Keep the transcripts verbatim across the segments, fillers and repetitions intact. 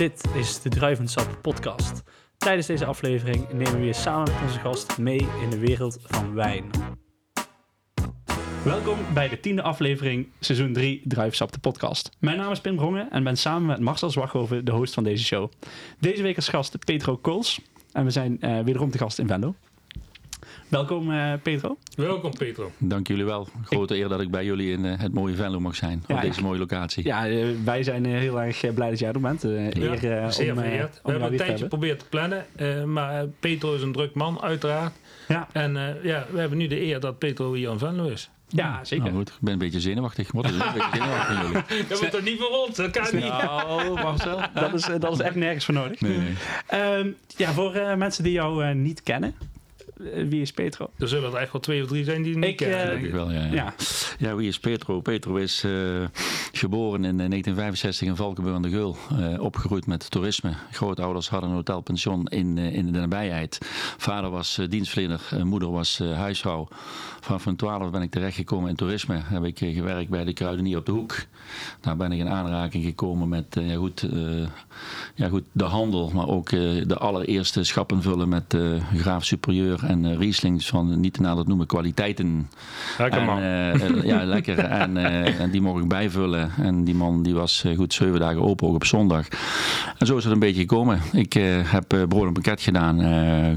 Dit is de Druivensap podcast. Tijdens deze aflevering nemen we je samen met onze gast mee in de wereld van wijn. Welkom bij de tiende aflevering, seizoen drie, Druivensap de podcast. Mijn naam is Pim Brongen en ben samen met Marcel Zwaghoven de host van deze show. Deze week als gast Petro Kools en we zijn uh, wederom te gast in Vendo. Welkom uh, Petro. Welkom Petro. Dank jullie wel. Grote ik... eer dat ik bij jullie in uh, het mooie Venlo mag zijn. Ja, op deze ik... mooie locatie. Ja, uh, wij zijn uh, heel erg blij dat jij er bent. Uh, ja, eer, uh, zeer om, uh, vereerd. Om we hebben een tijdje geprobeerd te plannen. Uh, maar Petro is een druk man, uiteraard. Ja. En uh, ja, we hebben nu de eer dat Petro hier in Venlo is. Ja, zeker. Nou, goed. Ik ben een beetje zenuwachtig. Wat is het? Je moet toch niet voor ons? Dat kan niet. Nou, Marcel. Dat is, dat is echt nergens voor nodig. Nee, nee. Um, ja, voor uh, mensen die jou uh, niet kennen... Wie is Petro? Er zullen er echt wel twee of drie zijn die niet ik, kennen. Uh, denk ik wel, ja, ja. Ja. ja, wie is Petro? Petro is uh, geboren in negentien vijfenzestig in Valkenburg aan de Geul. Uh, opgegroeid met toerisme. Grootouders hadden een hotelpension in, uh, in de nabijheid. Vader was uh, dienstverlener, uh, moeder was uh, huisvrouw. Vanaf mijn twaalf ben ik terechtgekomen in toerisme. Heb ik uh, gewerkt bij de kruidenier op de hoek. Daar ben ik in aanraking gekomen met uh, ja, goed, uh, ja, goed, de handel. Maar ook uh, de allereerste schappen vullen met uh, Graaf Superieur... En uh, Riesling van niet te nader noemen kwaliteiten. Lekker man. En, uh, uh, ja, lekker. En, uh, en die mocht ik bijvullen. En die man die was uh, goed zeven dagen open, ook op zondag. En zo is het een beetje gekomen. Ik uh, heb uh, brood en pakket gedaan. Uh,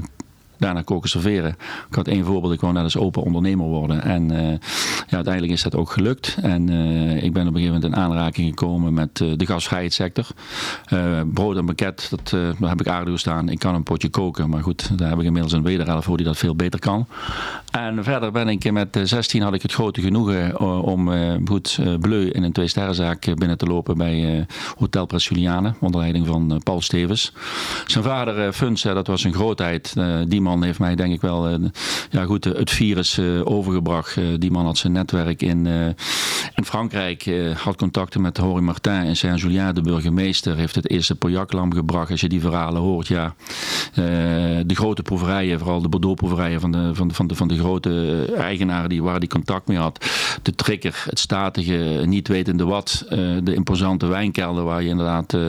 daarna koken serveren. Ik had één voorbeeld. Ik wou net als open ondernemer worden. En uh, ja, uiteindelijk is dat ook gelukt. En uh, ik ben op een gegeven moment in aanraking gekomen met uh, de gasvrijheidssector. Uh, brood en pakket, dat, uh, daar heb ik aardig voor staan. Ik kan een potje koken. Maar goed, daar heb ik inmiddels een wederhelft voor die dat veel beter kan. En verder ben ik met zestien had ik het grote genoegen om uh, goed uh, bleu in een tweesterrenzaak binnen te lopen bij uh, Hotel Presuliana. Onder leiding van uh, Paul Stevens. Zijn vader uh, Funs, uh, dat was een grootheid. Uh, die man heeft mij denk ik wel uh, ja, goed, uh, het virus uh, overgebracht. Uh, die man had zijn netwerk in, uh, in Frankrijk. Uh, had contacten met Henri Martin in Saint-Julien, de burgemeester. Heeft het eerste Pauillac-lam gebracht. Als je die verhalen hoort, ja. Uh, de grote proeverijen, vooral de Bordeaux-proeverijen van de, van, de, van, de, van de grote eigenaren die, waar die contact mee had. De trigger, het statige, niet wetende wat. Uh, de imposante wijnkelder waar je inderdaad... Uh,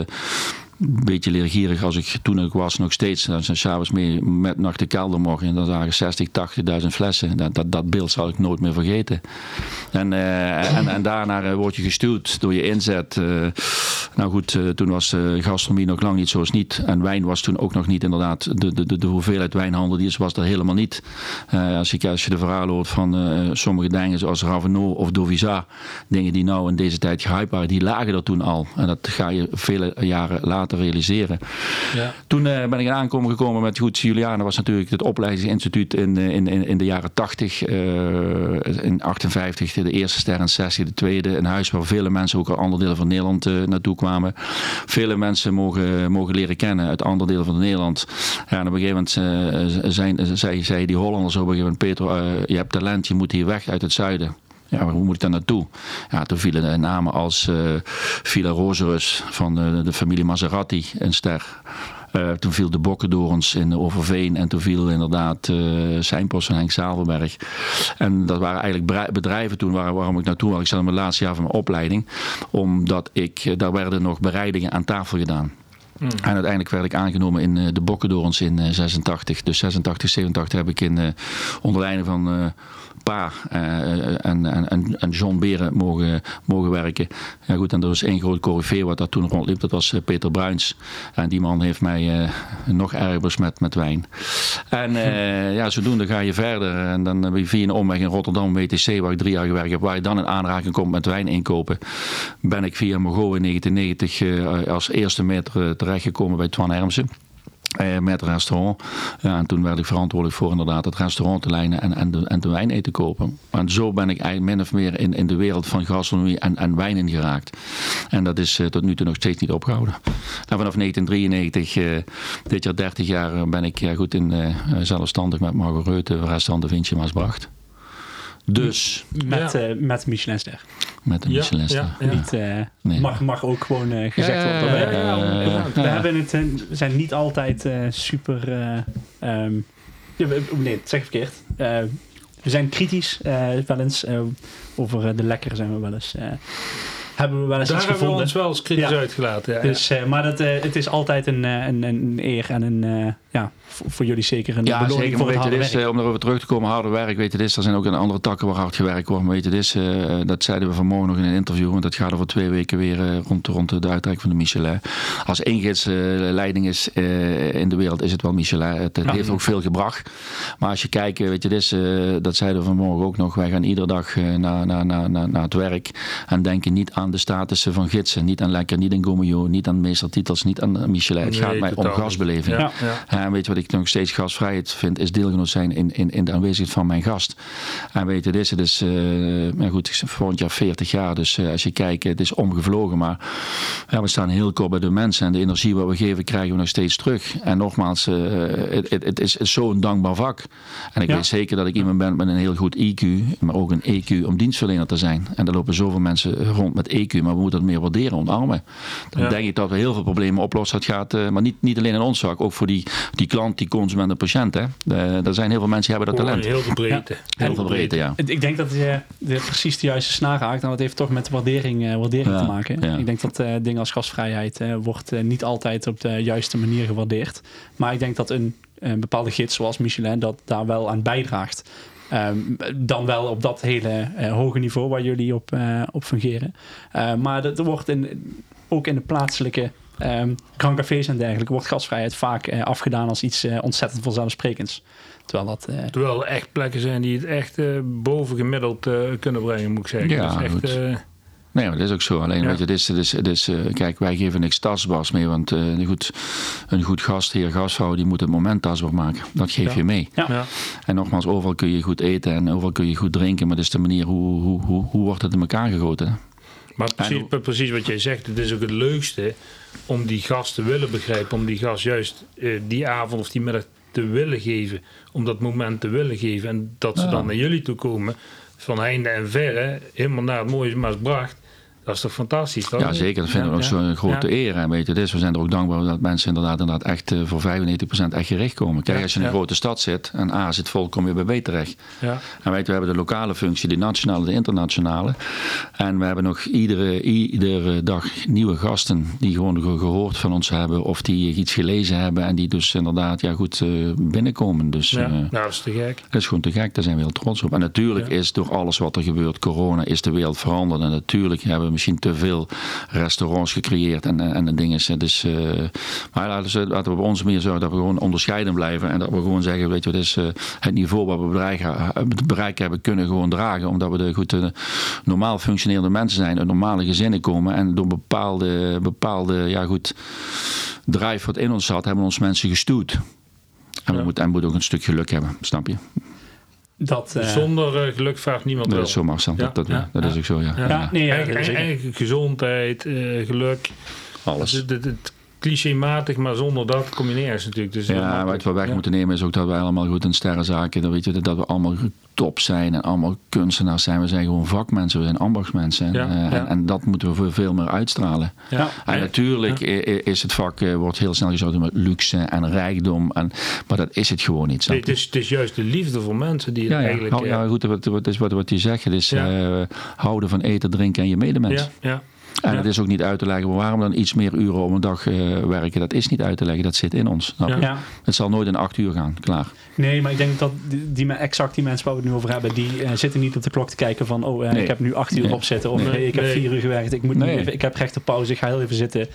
een beetje leergierig als ik toen ik was nog steeds. Dan zijn s'avonds mee met nacht de kelder mocht. En dan zagen zestig, tachtigduizend flessen. Dat, dat, dat beeld zal ik nooit meer vergeten. En, uh, en, en daarna word je gestuurd door je inzet. Uh, nou goed, uh, toen was uh, gastronomie nog lang niet zoals niet. En wijn was toen ook nog niet inderdaad. De, de, de hoeveelheid wijnhandel die is, was dat helemaal niet. Uh, als, je, als je de verhalen hoort van uh, sommige dingen zoals Ravenot of Dovisa. Dingen die nou in deze tijd gehyped waren. Die lagen er toen al. En dat ga je vele jaren later te realiseren. Ja. Toen uh, ben ik in aankomen gekomen met goed, Juliane was natuurlijk het opleidingsinstituut in, in, in, in de jaren tachtig, uh, in achtenvijftig de eerste ster en zestig de tweede, een huis waar vele mensen ook uit andere delen van Nederland uh, naartoe kwamen. Vele mensen mogen, mogen leren kennen uit andere delen van Nederland. Ja, en op een gegeven moment uh, zijn, zei, zei die Hollanders op een gegeven moment, Petro, uh, je hebt talent, je moet hier weg uit het zuiden. Ja, maar hoe moet ik daar naartoe? Ja, toen vielen namen als uh, Villa Roserus van uh, de familie Maserati, een ster. Uh, toen viel de Bokkendorens in Overveen. En toen viel inderdaad uh, Seinpost en Henk Zaalverberg. En dat waren eigenlijk bedrijven toen waar, waarom ik naartoe was. Ik zat in mijn laatste jaar van mijn opleiding. Omdat ik, daar werden nog bereidingen aan tafel gedaan. Mm. En uiteindelijk werd ik aangenomen in uh, de Bokkendorens in uh, zesentachtig. Dus zesentachtig, zevenentachtig heb ik in uh, onder leiding van... Uh, Pa uh, en, en, en John Beren mogen, mogen werken. Ja, goed, en er was één groot coryfee wat daar toen rondliep. Dat was uh, Peter Bruins. En die man heeft mij uh, nog ergers met, met wijn. En uh, ja, zodoende ga je verder. En dan ben je via een omweg in Rotterdam W T C, waar ik drie jaar gewerkt heb. Waar je dan in aanraking komt met wijn inkopen. Ben ik via Mogo in negentien negentig uh, als eerste meter uh, terechtgekomen bij Twan Hermsen. Met het restaurant. Ja, en toen werd ik verantwoordelijk voor inderdaad het restaurant te leiden en, en, de, en de wijn eten kopen. En zo ben ik eigenlijk min of meer in, in de wereld van gastronomie en, en wijn in geraakt. En dat is uh, tot nu toe nog steeds niet opgehouden. En vanaf negentien drieënnegentig, uh, dit jaar dertig jaar, ben ik ja, goed in, uh, zelfstandig met Margot Reuten, restaurant De Vinci Maasbracht. Dus. Met, ja. uh, met Michelinster. Met een Michelinster. Ja, ja, ja. Niet, uh, nee. mag, mag ook gewoon uh, gezegd ja, worden. Ja, ja, ja, ja, ja. We, ja. Hebben het, we zijn niet altijd uh, super... Uh, um, nee, dat zeg ik verkeerd. Uh, we zijn kritisch uh, wel eens. Uh, over de lekkere zijn we wel eens. Uh, hebben we wel eens daar iets gevonden. Daar hebben we ons wel eens kritisch ja. uitgelaten. Ja, dus, ja. Uh, maar dat, uh, het is altijd een, een, een eer en een, uh, ja, voor, voor jullie zeker een ja, beloning zeker, voor het harde werk. Is, om daarover terug te komen, harde werk, weet je dit is. Er zijn ook in andere takken waar hard gewerkt wordt. Maar weet je dit is, uh, dat zeiden we vanmorgen nog in een interview. Want dat gaat over twee weken weer uh, rond, rond de uitreiking van de Michelin. Als één gids uh, leiding is uh, in de wereld, is het wel Michelin. Het, het ja. heeft ook veel gebracht. Maar als je kijkt, weet je dit is, uh, dat zeiden we vanmorgen ook nog. Wij gaan iedere dag uh, naar, naar, naar, naar, naar het werk en denken niet aan de statussen van gidsen. Niet aan lekker, niet aan Gomio, niet aan meestertitels, niet aan Michelin. Het gaat nee, mij om gasbeleving. Ja, ja. En weet je wat ik nog steeds gasvrijheid vind, is deelgenoot zijn in, in, in de aanwezigheid van mijn gast. En weet je, dit is, het is uh, maar goed, volgend jaar veertig jaar, dus uh, als je kijkt, het is omgevlogen, maar ja, we staan heel kort bij de mensen en de energie wat we geven, krijgen we nog steeds terug. En nogmaals, uh, het, het, het is zo'n dankbaar vak. En ik ja. weet zeker dat ik iemand ben met een heel goed I Q, maar ook een E Q om dienstverlener te zijn. En daar lopen zoveel mensen rond met E Q, maar we moeten dat meer waarderen, omarmen. Dan ja. denk ik dat we heel veel problemen oplossen. Dat gaat, uh, maar niet, niet alleen in ons vak, ook voor die, die klant, die consument en patiënt. Hè. Uh, er zijn heel veel mensen die hebben dat talent. Oh, heel veel breedte. Ja. Heel en, veel breedte, ja. Ik denk dat je de, precies de juiste snaar raakt. En dat heeft toch met waardering, uh, waardering ja. te maken. Ja. Ik denk dat uh, dingen als gastvrijheid uh, wordt uh, niet altijd op de juiste manier gewaardeerd. Maar ik denk dat een, een bepaalde gids zoals Michelin dat daar wel aan bijdraagt. Um, dan wel op dat hele uh, hoge niveau waar jullie op, uh, op fungeren. Uh, maar dat wordt in, ook in de plaatselijke um, krankcafés en dergelijke wordt gastvrijheid vaak uh, afgedaan als iets uh, ontzettend vanzelfsprekends. Terwijl dat... Uh... Terwijl echt plekken zijn die het echt uh, bovengemiddeld uh, kunnen brengen, moet ik zeggen. Ja, dat is echt... Uh... Nee, maar dat is ook zo. Alleen, ja. weet je, dit is, dit is, dit is, uh, kijk, wij geven niks tastbaars mee, want uh, een, goed, een goed gastheer, gastvrouw, die moet het moment tastbaar maken. Dat geef ja. je mee. Ja. Ja. En nogmaals, overal kun je goed eten en overal kun je goed drinken, maar dat is de manier hoe, hoe, hoe, hoe wordt het in elkaar gegoten. Maar precies, en, precies wat jij zegt, het is ook het leukste om die gast te willen begrijpen, om die gast juist uh, die avond of die middag te willen geven, om dat moment te willen geven en dat ze ja. dan naar jullie toe komen, van heinde en verre, helemaal naar het mooie Maasbracht. Dat is toch fantastisch, toch? Ja, zeker. Dat vinden we ja, ook ja. zo'n grote ja. eer. En weet je, dus we zijn er ook dankbaar dat mensen inderdaad, inderdaad echt uh, voor vijfennegentig procent echt gerecht komen. Kijk, ja, als je in een ja. grote stad zit en A zit vol, kom je bij B terecht. Ja. En weet je, we hebben de lokale functie, de nationale, de internationale. En we hebben nog iedere, iedere dag nieuwe gasten die gewoon gehoord van ons hebben of die iets gelezen hebben en die dus inderdaad ja, goed uh, binnenkomen. Dus, ja, uh, nou, dat is te gek. Dat is gewoon te gek. Daar zijn we heel trots op. En natuurlijk ja. is door alles wat er gebeurt, corona, is de wereld veranderd. En natuurlijk hebben we misschien te veel restaurants gecreëerd en, en, en dingen. Dus, uh, maar laten we, we bij ons meer zorgen dat we gewoon onderscheiden blijven. En dat we gewoon zeggen, weet je wat is, uh, het niveau wat we bereikt, bereikt hebben kunnen gewoon dragen. Omdat we de goed, uh, normaal functionerende mensen zijn, uit normale gezinnen komen. En door bepaalde, bepaalde ja goed, drive wat in ons zat, hebben ons mensen gestuurd. En ja. we moeten moet ook een stuk geluk hebben, snap je? Dat, uh, Zonder uh, geluk vraagt niemand wel. Dat is zo, Marcel. Ja, dat, dat, ja, dat ja. is ook zo, ja. ja. ja nee, ja, eigen, eigen gezondheid, uh, geluk. Alles. Het, het, het clichématig, maar zonder dat kom je nergens natuurlijk. Dus ja, wat we weg ja. moeten nemen is ook dat wij allemaal goed in sterrenzaken, dan weet je, dat we allemaal top zijn en allemaal kunstenaars zijn. We zijn gewoon vakmensen, we zijn ambachtsmensen. Ja, en, ja. En, en dat moeten we veel meer uitstralen. Ja. En natuurlijk ja. is het vak, wordt heel snel gezouten met luxe en rijkdom. En, maar dat is het gewoon niet. Nee, het, is, het is juist de liefde voor mensen die het ja, ja. eigenlijk... Ja, ja, goed, wat, wat, wat, wat je zegt, het is ja. uh, houden van eten, drinken en je medemens. Ja, ja. En ja. het is ook niet uit te leggen, waarom dan iets meer uren op een dag uh, werken? Dat is niet uit te leggen, dat zit in ons. Ja. Ja. Het zal nooit in acht uur gaan, klaar. Nee, maar ik denk dat die, die, exact die mensen waar we het nu over hebben, die uh, zitten niet op de klok te kijken van, oh, uh, nee. ik heb nu acht uur nee. op zitten. Of nee. Nee, ik heb nee. vier uur gewerkt, ik, moet nee. nu even, ik heb recht op pauze, ik ga heel even zitten.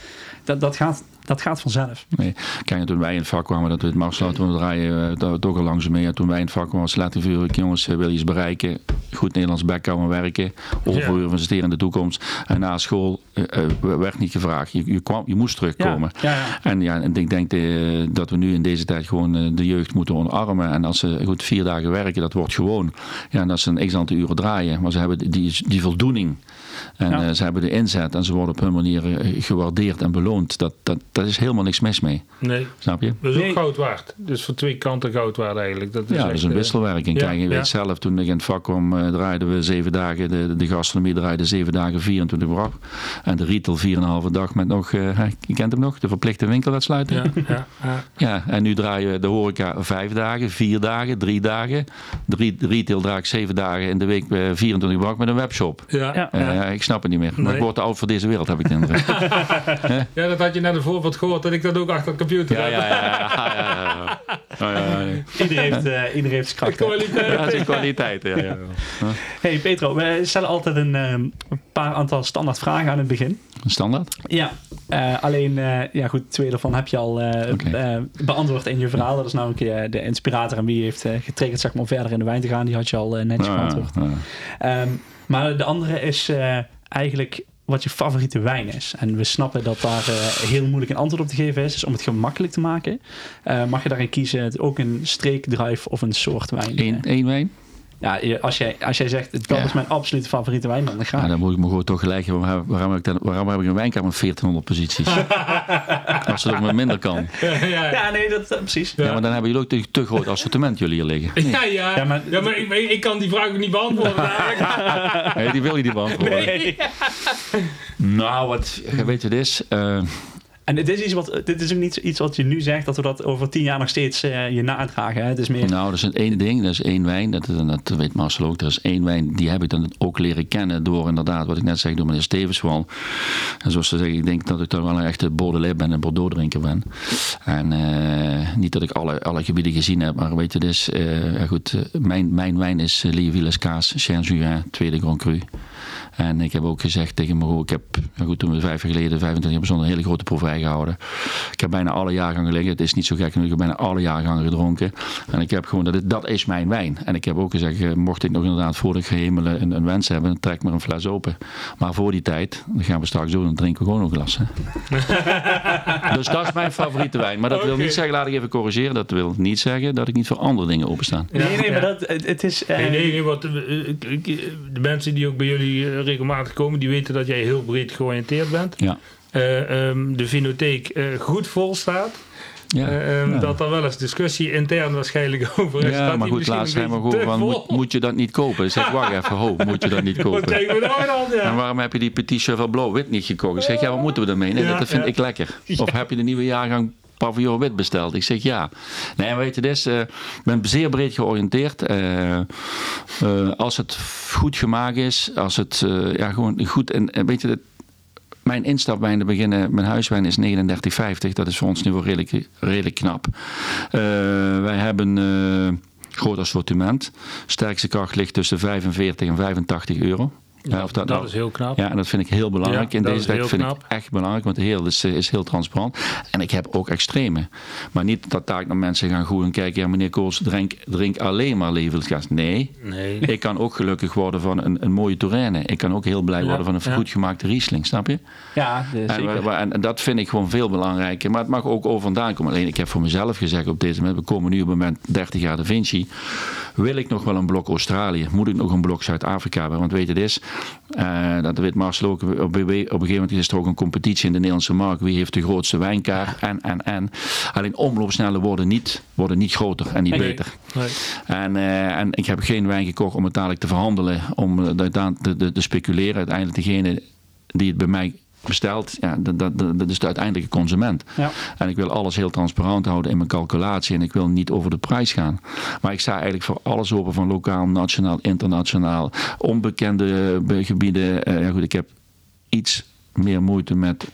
Dat, dat gaat... Dat gaat vanzelf. Nee. Kijk, toen wij in het vak kwamen, dat we het Marcel, toen we draaien, uh, toch al langzaam mee. En toen wij in het vak kwamen, was laten we jongens, uh, wil je iets bereiken? Goed Nederlands bekkomen werken. Overuren van investeren in de toekomst. En na school uh, uh, werd niet gevraagd. Je, je, kwam, je moest terugkomen. Ja. Ja, ja. En, ja, en ik denk uh, dat we nu in deze tijd gewoon uh, de jeugd moeten omarmen. En als ze uh, goed vier dagen werken, dat wordt gewoon. Ja, en dat ze een x aantal uren draaien. Maar ze hebben die, die voldoening. En ja. uh, ze hebben de inzet. En ze worden op hun manier uh, gewaardeerd en beloond. Dat, dat Daar is helemaal niks mis mee. Nee. Snap je? Dat is ook nee. goud waard. Dus voor twee kanten goud waard eigenlijk. Dat is ja, dat is een wisselwerking. Ja, Kijk, je ja. weet zelf, toen ik in het vak kwam, uh, draaiden we zeven dagen, de, de gastronomie draaide zeven dagen, vierentwintig uur. En de retail vier en een halve dag met nog, uh, je kent hem nog, de verplichte winkel dat sluiten. Ja, ja, ja. ja, en nu draaien we de horeca vijf dagen, vier dagen, drie dagen. De retail draait zeven dagen in de week, uh, vierentwintig uur met een webshop. Ja. Ja. Uh, ik snap het niet meer. Maar nee. Ik word te oud voor deze wereld, heb ik de indruk. Ja, dat had je net een voorbeeld gehoord dat ik dat ook achter de computer heb. Ja, ja, ja, ja, ja, ja, ja. Iedereen heeft, uh, iedereen heeft zijn krachten. Kwaliteit. Ja, zijn kwaliteit, ja. Ja, ja. Hey Petro, we stellen altijd een um, paar aantal standaard vragen aan het begin. Standaard? Ja, uh, alleen uh, ja, goed, twee daarvan heb je al uh, okay. uh, beantwoord in je verhaal. Dat is namelijk uh, de inspirator en wie heeft uh, getriggerd zeg maar, om verder in de wijn te gaan. Die had je al uh, netjes beantwoord. Ja, ja. um, maar de andere is uh, eigenlijk wat je favoriete wijn is. En we snappen dat daar uh, heel moeilijk een antwoord op te geven is. Dus om het gemakkelijk te maken, uh, mag je daarin kiezen ook een streekdruif of een soort wijn. Eén wijn? Ja, als jij, als jij zegt, dat ja. is mijn absolute favoriete wijn, dan ga ik. Ja, dan moet ik me gewoon toch gelijk hebben. Waarom, waarom, heb, ik dan, waarom heb ik een wijnkamer met veertienhonderd posities? Als het ook maar minder kan. Ja, ja, ja. ja nee, dat precies. Ja, ja, maar dan hebben jullie ook een te groot assortiment jullie hier liggen. Nee. Ja, ja. Ja, maar, ja, maar ik, ik kan die vraag ook niet beantwoorden. Nee, die wil je niet beantwoorden. Nee. Nou, wat, weet je wat is... Uh, En dit is, iets wat, dit is ook niet iets wat je nu zegt, dat we dat over tien jaar nog steeds uh, je nadragen. Hè? Het is meer... Nou, dat is een één ding. Dat is één wijn. Dat, dat weet Marcel ook. Er is één wijn. Die heb ik dan ook leren kennen door inderdaad, wat ik net zei, door meneer Stevens wel. En zoals ze zeggen, ik denk dat ik dan wel een echte Bordelais ben en Bordeaux drinker ben. En uh, niet dat ik alle, alle gebieden gezien heb, maar weet je, dus, uh, ja, goed, uh, mijn, mijn wijn is uh, Lievilles Kaas, Saint-Julien, tweede Grand Cru. En ik heb ook gezegd tegen Maro, ik heb, ja goed, toen we vijf jaar geleden, vijfentwintig jaar bijzonder een hele grote proeverij gehouden. Ik heb bijna alle jaargangen liggen. Het is niet zo gek, ik heb bijna alle jaargangen gedronken. En ik heb gewoon, dat is, dat is mijn wijn. En ik heb ook gezegd, mocht ik nog inderdaad voordat ik gehemelen een, een wens hebben, dan trek maar een fles open. Maar voor die tijd, dan gaan we straks zo, dan drinken we gewoon een glas. Hè? Dus dat is mijn favoriete wijn. Maar dat okay. wil niet zeggen, laat ik even corrigeren, dat wil niet zeggen dat ik niet voor andere dingen openstaan. Ja. Nee, nee, maar dat, het is... Uh... Nee, nee, nee, wat, de mensen die ook bij jullie regelmatig komen, die weten dat jij heel breed georiënteerd bent. Ja. Uh, um, de vinotheek uh, goed vol staat. Ja, uh, um, ja. Dat er wel eens discussie intern waarschijnlijk over is. Ja, dat maar goed, laatst zijn we gewoon van, moet, moet je dat niet kopen? Zeg, wacht even, ho, moet je dat niet kopen? Wat kijken we nou dan? Ja. En waarom heb je die Petit Cheval Blauw-Wit niet gekocht? Ik zeg, ja, wat moeten we daarmee? Nee, ja, dat vind ja. ik lekker. Of ja. heb je de nieuwe jaargang Pavillon Wit besteld? Ik zeg ja. Nee, weet je, dus, uh, ik ben zeer breed georiënteerd. Uh, uh, als het goed gemaakt is, als het uh, ja, gewoon goed en uh, weet je, dat, mijn instapwijn, beginnen, mijn huiswijn is negenendertig vijftig. Dat is voor ons nu wel redelijk, redelijk knap. Uh, wij hebben een uh, groot assortiment. Sterkste kracht ligt tussen vijfenveertig en vijfentachtig euro. Ja, of dat dat nou, is heel knap. Ja, en dat vind ik heel belangrijk. Ja, in deze tijd vind knap. ik echt belangrijk, want de heel is, is heel transparant. En ik heb ook extreme. Maar niet dat daar naar mensen gaan goeden kijken. Ja, meneer Kools, drink, drink alleen maar levensgas. Nee. nee. Ik kan ook gelukkig worden van een, een mooie Touraine. Ik kan ook heel blij ja, worden van een ja. goed gemaakte Riesling, snap je? Ja, en, zeker. En, en dat vind ik gewoon veel belangrijker. Maar het mag ook over vandaan komen. Alleen ik heb voor mezelf gezegd op deze moment, we komen nu op het moment dertig jaar Da Vinci. Wil ik nog wel een blok Australië? Moet ik nog een blok Zuid-Afrika hebben? Want weet je, dit is. Uh, dat weet Marcel ook. Op, op, op een gegeven moment is er ook een competitie in de Nederlandse markt. Wie heeft de grootste wijnkaart? En, en, en. Alleen omloopsnellen worden niet, worden niet groter en niet nee. beter. Nee. En, uh, en ik heb geen wijn gekocht om het dadelijk te verhandelen. Om te, te, te speculeren. Uiteindelijk degene die het bij mij besteld, ja, dat, dat, dat is de uiteindelijke consument. Ja. En ik wil alles heel transparant houden in mijn calculatie en ik wil niet over de prijs gaan. Maar ik sta eigenlijk voor alles open van lokaal, nationaal, internationaal, onbekende gebieden. Uh, ja goed, ik heb iets meer moeite met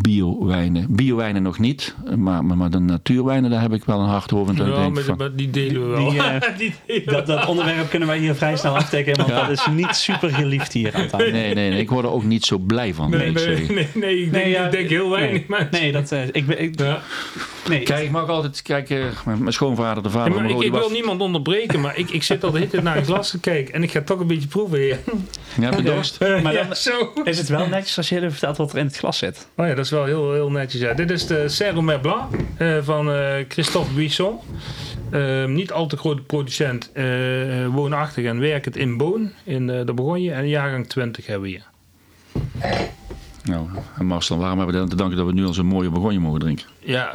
bio-wijnen. Bio-wijnen nog niet, maar, maar, maar de natuurwijnen, daar heb ik wel een hart over. Ja, denk maar, van, maar die delen we wel. Die, uh, die delen dat, dat onderwerp kunnen wij hier vrij snel afdekken, want ja. dat is niet super geliefd hier aan tafel. Nee, nee, nee, ik word er ook niet zo blij van. Nee, nee, nee, nee, nee ik, denk, nee, ja, ik denk heel weinig nee, nee, dat uh, ik ben... Ik, ja. nee, kijk, ik mag altijd kijken, uh, mijn schoonvader, de vader... Ja, maar ik, ik wil was... niemand onderbreken, maar ik, ik zit al de hele tijd naar een glas te kijken en ik ga toch een beetje proeven hier. Ja, bedorst. Ja, maar dan ja, zo. Is het wel netjes als je even vertelt wat er in het glas zit? Oh ja, dat is wel heel, heel netjes. Ja. Dit is de Saint-Romain Blanc uh, van uh, Christophe Buisson. Uh, niet al te grote producent, uh, woonachtig en werkend in Boon, in uh, de Bourgogne. En jaargang twintig hebben we hier. Nou, en Marcel, waarom hebben we dan te danken dat we nu al zo'n mooie Bourgogne mogen drinken? Ja, uh,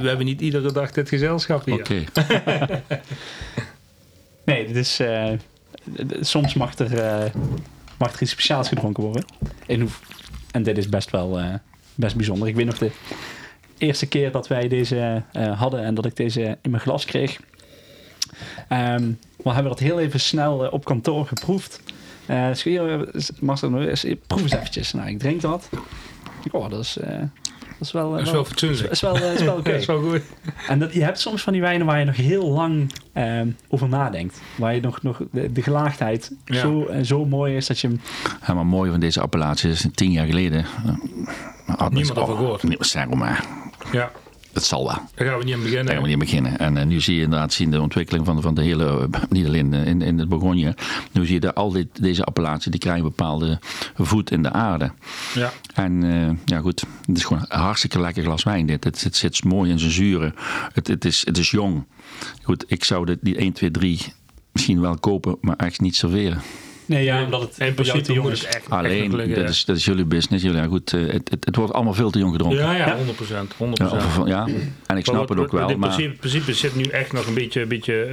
we hebben niet iedere dag dit gezelschap hier. Oké. Okay. Nee, dit is... Uh, soms mag er, uh, mag er iets speciaals gedronken worden. En, en dit is best wel... Uh, best bijzonder. Ik weet nog de eerste keer dat wij deze uh, hadden en dat ik deze in mijn glas kreeg. Um, we hebben dat heel even snel uh, op kantoor geproefd. Uh, dus hier, Marcel, proef eens eventjes. Nou, ik drink dat. Oh, dat is... Uh, Dat is wel, dat is wel fatsoenlijk. Dat is wel, wel, wel oké. Okay. Dat is wel goed. En dat, je hebt soms van die wijnen waar je nog heel lang eh, over nadenkt. Waar je nog, nog de, de gelaagdheid ja. zo, zo mooi is dat je hem... Ja, maar mooi van deze appellatie is tien jaar geleden... Had niemand al gehoord. Zeg maar. Ja. Het zal wel. Daar gaan we niet aan beginnen. Daar gaan we niet aan beginnen. En uh, nu zie je inderdaad zien de ontwikkeling van, van de hele... Uh, niet alleen in, in het Bourgogne. Nu zie je dat al dit, deze appellatie... die krijgen een bepaalde voet in de aarde. Ja. En uh, ja goed, het is gewoon een hartstikke lekker glas wijn dit. Het, het zit mooi in zijn zuren. Het, het, is, het is jong. Goed, ik zou dit, die één, twee, drie misschien wel kopen... maar echt niet serveren. Nee, ja, omdat het in principe jong is. Echt, Alleen, echt dat, is, dat is jullie business. Jullie, ja, goed, uh, het, het, het wordt allemaal veel te jong gedronken. Ja, ja, honderd procent. honderd procent. Ja, of, ja. En ik snap wat, het ook wel. Het maar... principe, principe zit nu echt nog een beetje, beetje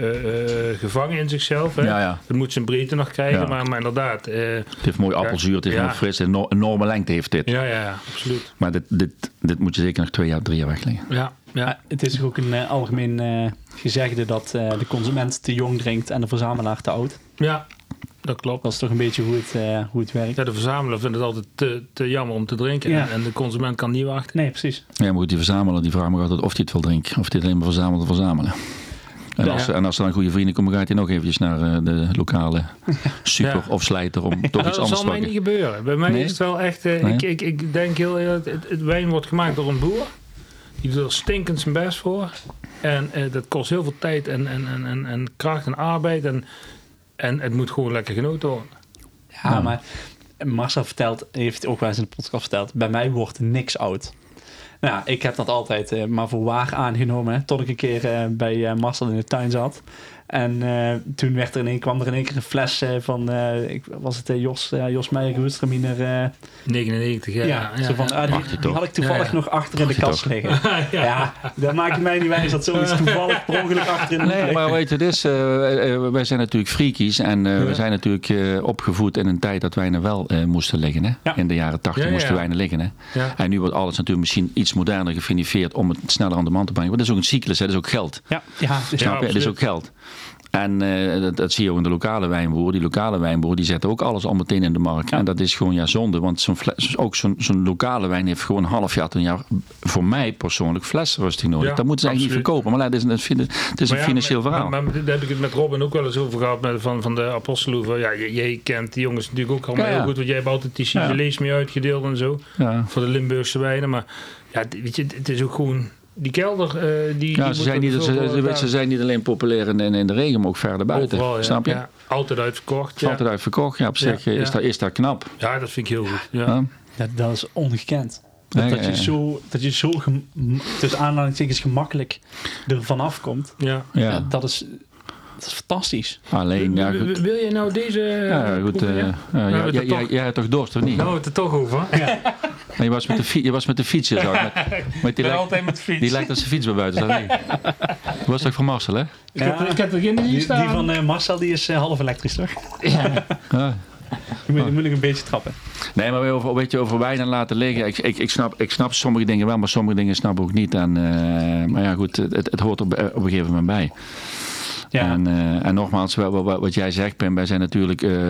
uh, gevangen in zichzelf. Hè? Ja, ja. Het moet zijn breedte nog krijgen, ja. maar, maar inderdaad. Uh, het heeft mooi appelzuur, het is ja. heel fris. Een enorme lengte heeft dit. Ja, ja, absoluut. Maar dit, dit, dit moet je zeker nog twee jaar, drie jaar wegleggen. Ja. Ja, het is ook een uh, algemeen uh, gezegde dat uh, de consument te jong drinkt en de verzamelaar te oud. Ja. Dat klopt. Dat is toch een beetje hoe het, uh, hoe het werkt. Ja, de verzamelaar vindt het altijd te, te jammer om te drinken. Ja. En, en de consument kan niet wachten. Nee, precies. Ja, maar goed, die verzamelaar die vraagt me altijd of hij het wil drinken. Of hij alleen maar verzamelt te verzamelen. En, ja. als, en als er dan goede vrienden komen, gaat hij nog eventjes naar uh, de lokale super ja. of slijter om ja. toch ja, iets anders te pakken. Dat zal mij niet gebeuren. Bij mij nee? is het wel echt... Uh, nee? ik, ik, ik denk heel eerlijk, het, het wijn wordt gemaakt door een boer. Die doet er stinkend zijn best voor. En uh, dat kost heel veel tijd en, en, en, en, en kracht en arbeid en... En het moet gewoon lekker genoten worden. Ja, ja, maar Marcel vertelt, heeft het ook wel eens in de podcast verteld... bij mij wordt niks oud. Nou, ik heb dat altijd uh, maar voor waar aangenomen... Hè, tot ik een keer uh, bij uh, Marcel in de tuin zat. En uh, toen werd er in één, kwam er in één keer een fles uh, van... Uh, ik, was het uh, Jos, uh, Jos Meijer, Gewürztraminer... Uh, negenennegentig, ja. ja, ja, zo van, ja. Uh, die, die had ik toevallig ja, ja. nog achter in de kast liggen. ja, ja, dat maakt mij niet wijs dat zoiets toevallig per ongeluk achterin ligt. Nee, maar weet je, dus, uh, uh, wij zijn natuurlijk freakies... en uh, ja. we zijn natuurlijk uh, opgevoed in een tijd dat wijnen wel uh, moesten liggen. Hè? Ja. In de jaren tachtig ja, ja, moesten ja. wijnen liggen. Hè? Ja. En nu wordt alles natuurlijk misschien iets moderner gefinifieerd... om het sneller aan de man te brengen. Maar dat is ook een cyclus, hè? Dat is ook geld. Ja, ja. Snap je? Dat is ook geld. En uh, dat, dat zie je ook in de lokale wijnboer. Die lokale wijnboer die zet ook alles al meteen in de markt. Ja. En dat is gewoon ja zonde. Want zo'n fles, ook zo'n, zo'n lokale wijn heeft gewoon een half jaar, een jaar voor mij persoonlijk flesrusting nodig. Ja, dat moeten ze absoluut. Eigenlijk niet verkopen. Maar ja, het is een, het is maar een ja, financieel maar, verhaal. Maar, maar, daar heb ik het met Robin ook wel eens over gehad. Met, van, van de Apostelhoeve. Ja, jij kent die jongens natuurlijk ook allemaal ja, ja. heel goed. Want jij hebt altijd die Cigelés ja. mee uitgedeeld en zo. Ja. Voor de Limburgse wijnen. Maar ja, weet je, het is ook gewoon... Die kelder, uh, die... Ja, die ze, zijn niet, ze, ze zijn niet alleen populair in, in de regen, maar ook verder buiten. Overal, ja. Snap je? Ja. Altijd uitverkocht. Ja. Altijd uitverkocht, ja. Op zich ja, ja. Is, dat, is dat knap. Ja, dat vind ik heel goed. Ja. Ja. Dat, dat is ongekend. Dat, ja, dat, ja, ja. Je zo, dat je zo, gem, tussen aanhalingstekens, gemakkelijk er vanaf komt. Ja. Ja. Ja, dat is... Dat is fantastisch. Alleen, ja, goed. Wil je nou deze... Ja, goed. Uh, uh, nou, ja, ja, toch... Jij hebt toch dorst, of niet? Nou, het er toch over. Ja. En je, was met de fi- je was met de fiets, je zag. Ik ben altijd met de fiets. Die lijkt als zijn fiets bij buiten. Dat was toch van Marcel, hè? Ja. Ik, heb, ik heb er geen hier staan. Die van uh, Marcel, die is uh, half elektrisch, toch? Ja. ja. Je moet, je moet nog een beetje trappen. Nee, maar over, weet je, over wijn en laten liggen. Ik, ik, ik, snap, ik snap sommige dingen wel, maar sommige dingen snap ik ook niet. En, uh, maar ja, goed. Het, het hoort er op, op een gegeven moment bij. Ja. En, uh, en nogmaals, wat jij zegt, Pim, wij zijn natuurlijk uh,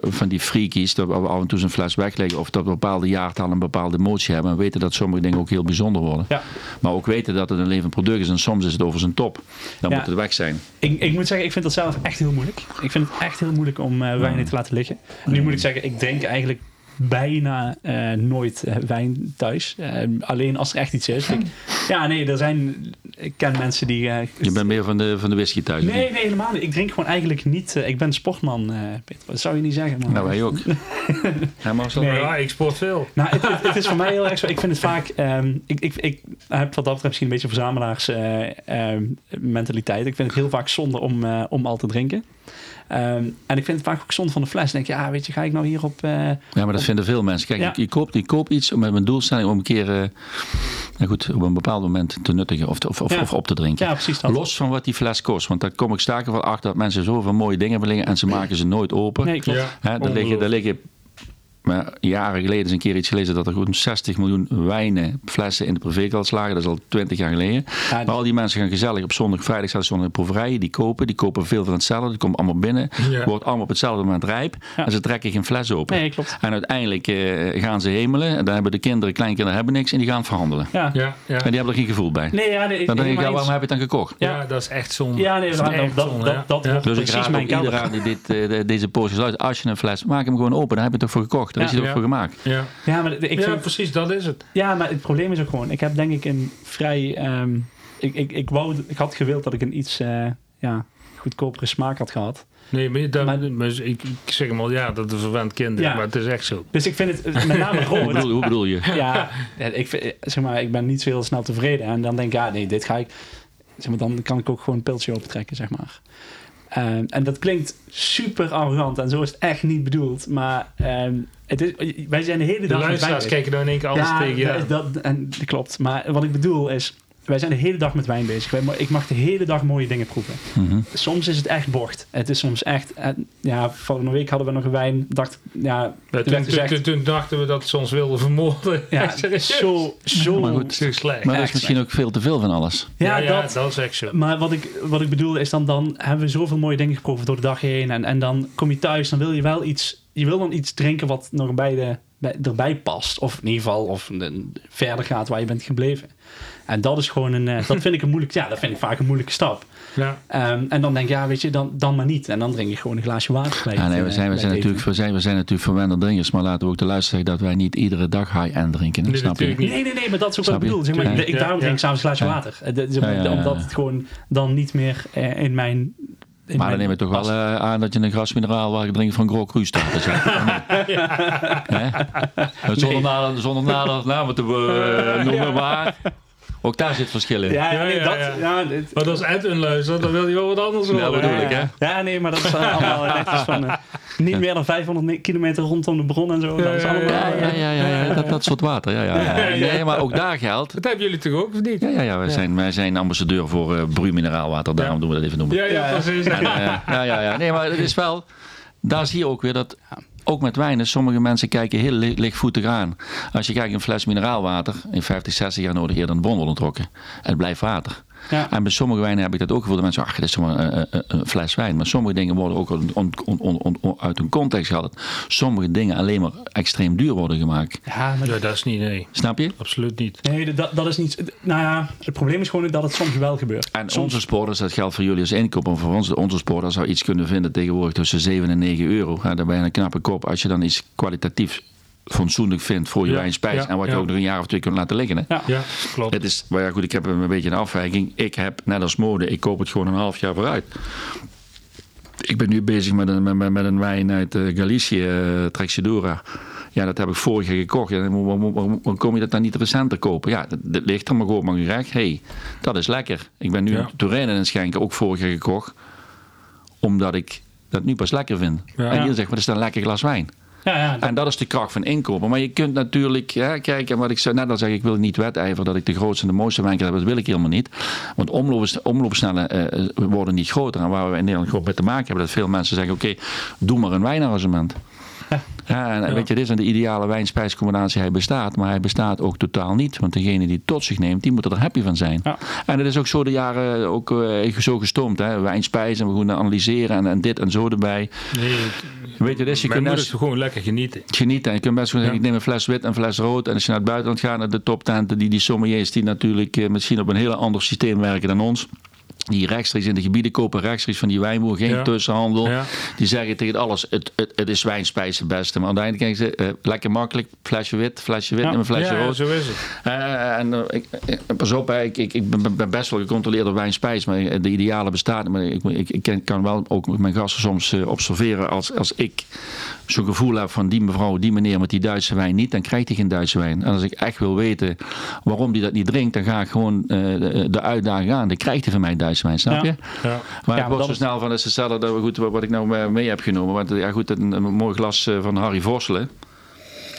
van die freakies dat we af en toe zijn fles wegleggen of dat we bepaalde jaartallen een bepaalde emotie hebben en weten dat sommige dingen ook heel bijzonder worden. Ja. Maar ook weten dat het een levend product is en soms is het over zijn top. Dan ja. moet het weg zijn. Ik, ik moet zeggen, ik vind dat zelf echt heel moeilijk. Ik vind het echt heel moeilijk om uh, wijn ja. te laten liggen. En nu moet ik zeggen, ik drink eigenlijk bijna uh, nooit uh, wijn thuis. Uh, alleen als er echt iets is. Ik, ja, nee, er zijn... Ik ken mensen die... Uh, je bent meer van de, van de whisky thuis? Nee, nee, helemaal niet. Ik drink gewoon eigenlijk niet... Uh, ik ben sportman, uh, Peter. Dat zou je niet zeggen. Maar... Nou, wij ook. ja, maar nee. ja, ik sport veel. Nou, het, het, het is voor mij heel erg zo. Ik vind het vaak... Um, ik, ik, ik heb wat dat betreft misschien een beetje verzamelaars uh, uh, mentaliteit. Ik vind het heel vaak zonde om, uh, om al te drinken. Um, en ik vind het vaak ook zonde van de fles. Dan denk je, ja, ah, weet je, ga ik nou hier op... Uh, ja, maar dat op... vinden veel mensen. Kijk, ja. ik, ik, koop, ik koop iets met mijn doelstelling om een keer... Uh, nou goed, op een bepaald moment te nuttigen of, te, of, ja. of op te drinken. Ja, precies dat. Los van wat die fles kost. Want daar kom ik staker van achter dat mensen zoveel mooie dingen willen en ze maken ze nooit open. Nee, klopt. Ja, daar liggen... maar jaren geleden is een keer iets gelezen dat er goed zestig miljoen wijnen, flessen in de privékast lagen. Dat is al twintig jaar geleden. Ja, maar al die mensen gaan gezellig op zondag, vrijdag, zaterdag, zondag in de proeverijen. Die kopen, die kopen veel van hetzelfde. Die komen allemaal binnen. Ja. Wordt allemaal op hetzelfde moment rijp. Ja. En ze trekken geen fles open. Nee, klopt. En uiteindelijk uh, gaan ze hemelen. En dan hebben de kinderen, kleinkinderen hebben niks. En die gaan verhandelen. Ja. Ja, ja. En die hebben er geen gevoel bij. Nee, ja, nee, dan denk ik, ja, waarom heb je het dan gekocht? Ja, ja, dat is echt zonde. Ja, nee, dat is echt zonde. Dat, dat, dat ja. Dus ik raad mijn iedereen die dit, uh, deze post uit. Als je een fles, maak hem gewoon open. Dan heb je het toch voor gekocht. Daar ja, is het ook ja. voor gemaakt. Ja, ja, maar ik vind, ja, precies, dat is het. Ja, maar het probleem is ook gewoon... Ik heb denk ik een vrij... Um, ik, ik, ik, wou, ik had gewild dat ik een iets uh, ja, goedkopere smaak had gehad. Nee, maar, dat, maar, maar ik, ik zeg hem al, ja, dat is verwend kinderen. Ja. Maar het is echt zo. Dus ik vind het met name rood. Hoe, hoe bedoel je? Ja, ik, vind, zeg maar, ik ben niet zo heel snel tevreden. En dan denk ik, ja, nee, dit ga ik... Zeg maar, dan kan ik ook gewoon een pilsje opentrekken, zeg maar. Um, en dat klinkt super arrogant en zo is het echt niet bedoeld. Maar um, het is, wij zijn de hele dag... De luisteraars kijken dan in één keer alles ja, tegen. Ja, dat, en, dat klopt. Maar wat ik bedoel is... Wij zijn de hele dag met wijn bezig. Wij, ik mag de hele dag mooie dingen proeven. Mm-hmm. Soms is het echt bocht. Het is soms echt... Ja, vorige week hadden we nog een wijn. Dacht, ja, ja, toen, gezegd, toen, toen dachten we dat ze ons wilden vermoorden. Ja, zo, zo... Maar, goed, zo slecht. Maar er is misschien ook veel te veel van alles. Ja, ja, ja dat, dat is echt zo. Maar wat ik, wat ik bedoel is dan... Dan hebben we zoveel mooie dingen geproefd door de dag heen. En, en dan kom je thuis. Dan wil je wel iets... Je wil dan iets drinken wat nog bij de... erbij past, of in ieder geval of verder gaat waar je bent gebleven. En dat is gewoon een, dat vind ik een moeilijk, ja, dat vind ik vaak een moeilijke stap. Ja. Um, en dan denk ik, ja, weet je, dan, dan maar niet. En dan drink ik gewoon een glaasje water. Bij ja, nee, we, zijn, we, zijn natuurlijk, we, zijn, we zijn natuurlijk verwende drinkers, maar laten we ook de luisteraar zeggen dat wij niet iedere dag high-end drinken. Nee, snap je? Nee, nee, nee, maar dat is ook snap wat ik bedoel. Zeg maar, ja. Ik daarom drink s'avonds een glaasje ja. water. De, de, ja, ja, ja. Omdat het gewoon dan niet meer uh, in mijn... In maar dan neem je toch pas. wel uh, aan dat je een grasmineraal waar je drinkt van Gros Cru staat. Dus ja. nee. Zonder nader, zonder nader, namen te uh, noemen, ja. maar ook daar zit verschil in. Ja, ja, nee, dat, ja, ja. Ja, dit, maar dat is uit een leus, dan wil je wel wat anders horen. Ja, dat bedoel ik, hè? Ja, nee, maar dat is allemaal netjes van uh, niet meer dan vijfhonderd kilometer rondom de bron en zo. Dat is allemaal, ja, ja, ja, ja, ja, ja. Dat, dat soort water. Ja, ja, ja. Nee, maar ook daar geldt. Dat hebben jullie toch ook verdiend? Ja, ja, ja, wij, ja. Zijn, wij zijn ambassadeur voor uh, Bru Mineraalwater, daarom doen we dat even noemen. Ja, ja, precies. En, uh, ja, ja, ja. Nee, maar het is wel, daar zie je ook weer dat... Ook met wijnen, sommige mensen kijken heel lichtvoetig aan. Als je kijkt een fles mineraalwater, in vijftig, zestig jaar nodig eerder een bron wordt ontrokken. Het blijft water. Ja. En bij sommige wijnen heb ik dat ook gevoel. De mensen, ach, dit is zomaar een, een, een fles wijn. Maar sommige dingen worden ook on, on, on, on, on, uit hun context gehaald. Sommige dingen alleen maar extreem duur worden gemaakt. Ja, maar ja, dat is niet, nee. Snap je? Absoluut niet. Nee, dat, dat is niet... Nou ja, het probleem is gewoon dat het soms wel gebeurt. En soms. Onze sporters, dat geldt voor jullie als inkoop. En voor ons, onze sporters zou iets kunnen vinden tegenwoordig tussen zeven en negen euro. Ja, daar ben je een knappe kop als je dan iets kwalitatiefs fatsoenlijk vindt voor je ja, wijnspijs. Ja, en wat je ja. ook nog een jaar of twee kunt laten liggen. Hè? Ja, ja, klopt. Het is, maar ja, goed, ik heb een beetje een afwijking. Ik heb, net als mode, ik koop het gewoon een half jaar vooruit. Ik ben nu bezig met een, met, met een wijn uit uh, Galicië, uh, Trexidora. Ja, dat heb ik vorig jaar gekocht. Ja, waarom kom je dat dan niet recenter kopen? Ja, dat, dat ligt er maar gewoon maar gerecht. Hé, hey, dat is lekker. Ik ben nu ja. Touraine en Schenken ook vorig jaar gekocht. Omdat ik dat nu pas lekker vind. Ja, en ja. Iedereen zegt, maar dat is dan een lekker glas wijn. Ja, ja, dat... En dat is de kracht van inkopen. Maar je kunt natuurlijk, ja, kijk, en wat ik net al zeg, ik wil niet wedijveren dat ik de grootste en de mooiste wijnker heb. Dat wil ik helemaal niet. Want omloopsnellen uh, worden niet groter. En waar we in Nederland gewoon mee te maken hebben, dat veel mensen zeggen, oké, okay, doe maar een wijnarrangement. Ja. Ja, en ja. Weet je, dit is de ideale wijn-spijscombinatie. Hij bestaat, maar hij bestaat ook totaal niet. Want degene die het tot zich neemt, die moet er happy van zijn. Ja. En het is ook zo de jaren ook, uh, zo gestoomd. Wijn-spijs en we gaan analyseren en, en dit en zo erbij. Nee, het, weet je, dus je kunt best gewoon lekker genieten. Genieten. En je kunt best gewoon zeggen, ja. Ik neem een fles wit en een fles rood. En als je naar het buitenland gaat, naar de toptenten, die, die sommeliers die natuurlijk uh, misschien op een heel ander systeem werken dan ons. Die rechtstreeks in de gebieden kopen, rechtstreeks van die wijnboer, geen ja. tussenhandel. Ja. Die zeggen tegen alles, het, het, het is wijnspijs het beste. Maar uiteindelijk denken ze, uh, lekker makkelijk, flesje wit, flesje wit ja. en een flesje ja, rood. Ja, zo is het. Uh, en, uh, ik, pas op, ik, ik, ik ben best wel gecontroleerd op wijnspijs, maar de ideale bestaat. Maar ik, ik, ik kan wel ook mijn gasten soms uh, observeren als, als ik zo'n gevoel heb van die mevrouw, die meneer met die Duitse wijn niet, dan krijgt hij geen Duitse wijn. En als ik echt wil weten waarom die dat niet drinkt, dan ga ik gewoon uh, de, de uitdaging aan. Dan krijgt hij van mij Duits. Mijn, snap je? Ja. Ja. Maar ja, ik word zo snel van, is hetzelfde dat we goed, wat ik nou mee heb genomen. Want ja, goed, een, een mooi glas van Harry Vosselen.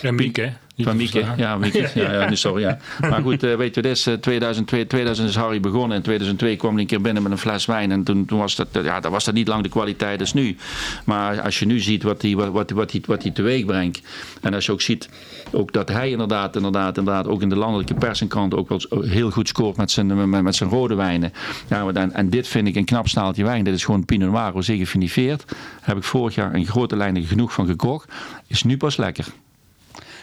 En Mieke. Van Mieke, ja, Mieke, ja, ja, nee, sorry, ja. Maar goed, uh, weet je, dus, uh, tweeduizend twee, tweeduizend is Harry begonnen en tweeduizend twee kwam hij een keer binnen met een fles wijn en toen, toen was dat, uh, ja, dat was dat niet lang de kwaliteit als nu. Maar als je nu ziet wat hij wat, wat, wat, wat teweeg brengt en als je ook ziet ook dat hij inderdaad, inderdaad, inderdaad ook in de landelijke pers en kranten ook wel heel goed scoort met zijn, met, met zijn rode wijnen. Ja, en, en dit vind ik een knap staaltje wijn. Dit is gewoon Pinot Noir, rosé gefinifeerd. Daar heb ik vorig jaar in grote lijnen genoeg van gekocht. Is nu pas lekker.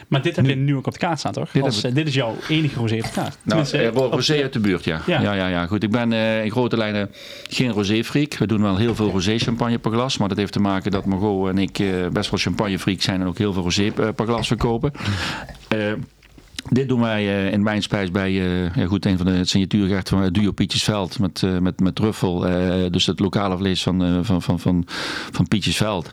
Maar dit heb je nu ook op de kaart staan, toch? Dit, Als, dit is jouw enige rosé op de kaart. Nou, eh, rosé uit de buurt, ja. Ja. Ja, ja, ja. Goed, ik ben eh, in grote lijnen geen rosé-freak. We doen wel heel veel rosé-champagne per glas. Maar dat heeft te maken dat Margot en ik eh, best wel champagne-freak zijn en ook heel veel rosé per glas verkopen. Uh, Dit doen wij uh, in Wijnspijs bij uh, ja goed, een van de signatuurgerechten van Duo Pietjesveld met, uh, met, met truffel. Uh, dus het lokale vlees van, uh, van, van, van, van Pietjesveld.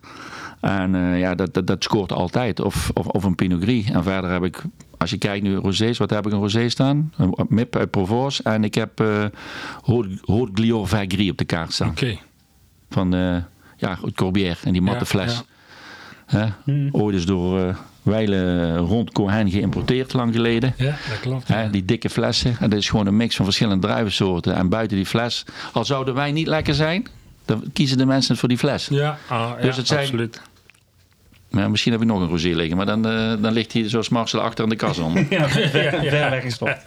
En uh, ja, dat, dat, dat scoort altijd. Of, of, of een Pinot Gris. En verder heb ik, als je kijkt nu rosés, wat heb ik een rosé staan? Een M I P uit Provence. En ik heb uh, Haute Glior Vert Gris op de kaart staan. Oké. Okay. Van uh, ja, het Corbière en die matte ja, fles. Ja. Huh? Hmm. Ooit is door... Uh, wijlen rond Cohen geïmporteerd lang geleden. Ja, dat klopt. Ja. He, die dikke flessen. En dat is gewoon een mix van verschillende druivensoorten. En buiten die fles, al zou de wijn niet lekker zijn, dan kiezen de mensen voor die fles. Ja, ah, dus ja, het zijn, absoluut. Ja, misschien heb ik nog een rosé liggen, maar dan, uh, dan ligt hij zoals Marcel achter in de kas om. Ja, ver weg gestopt.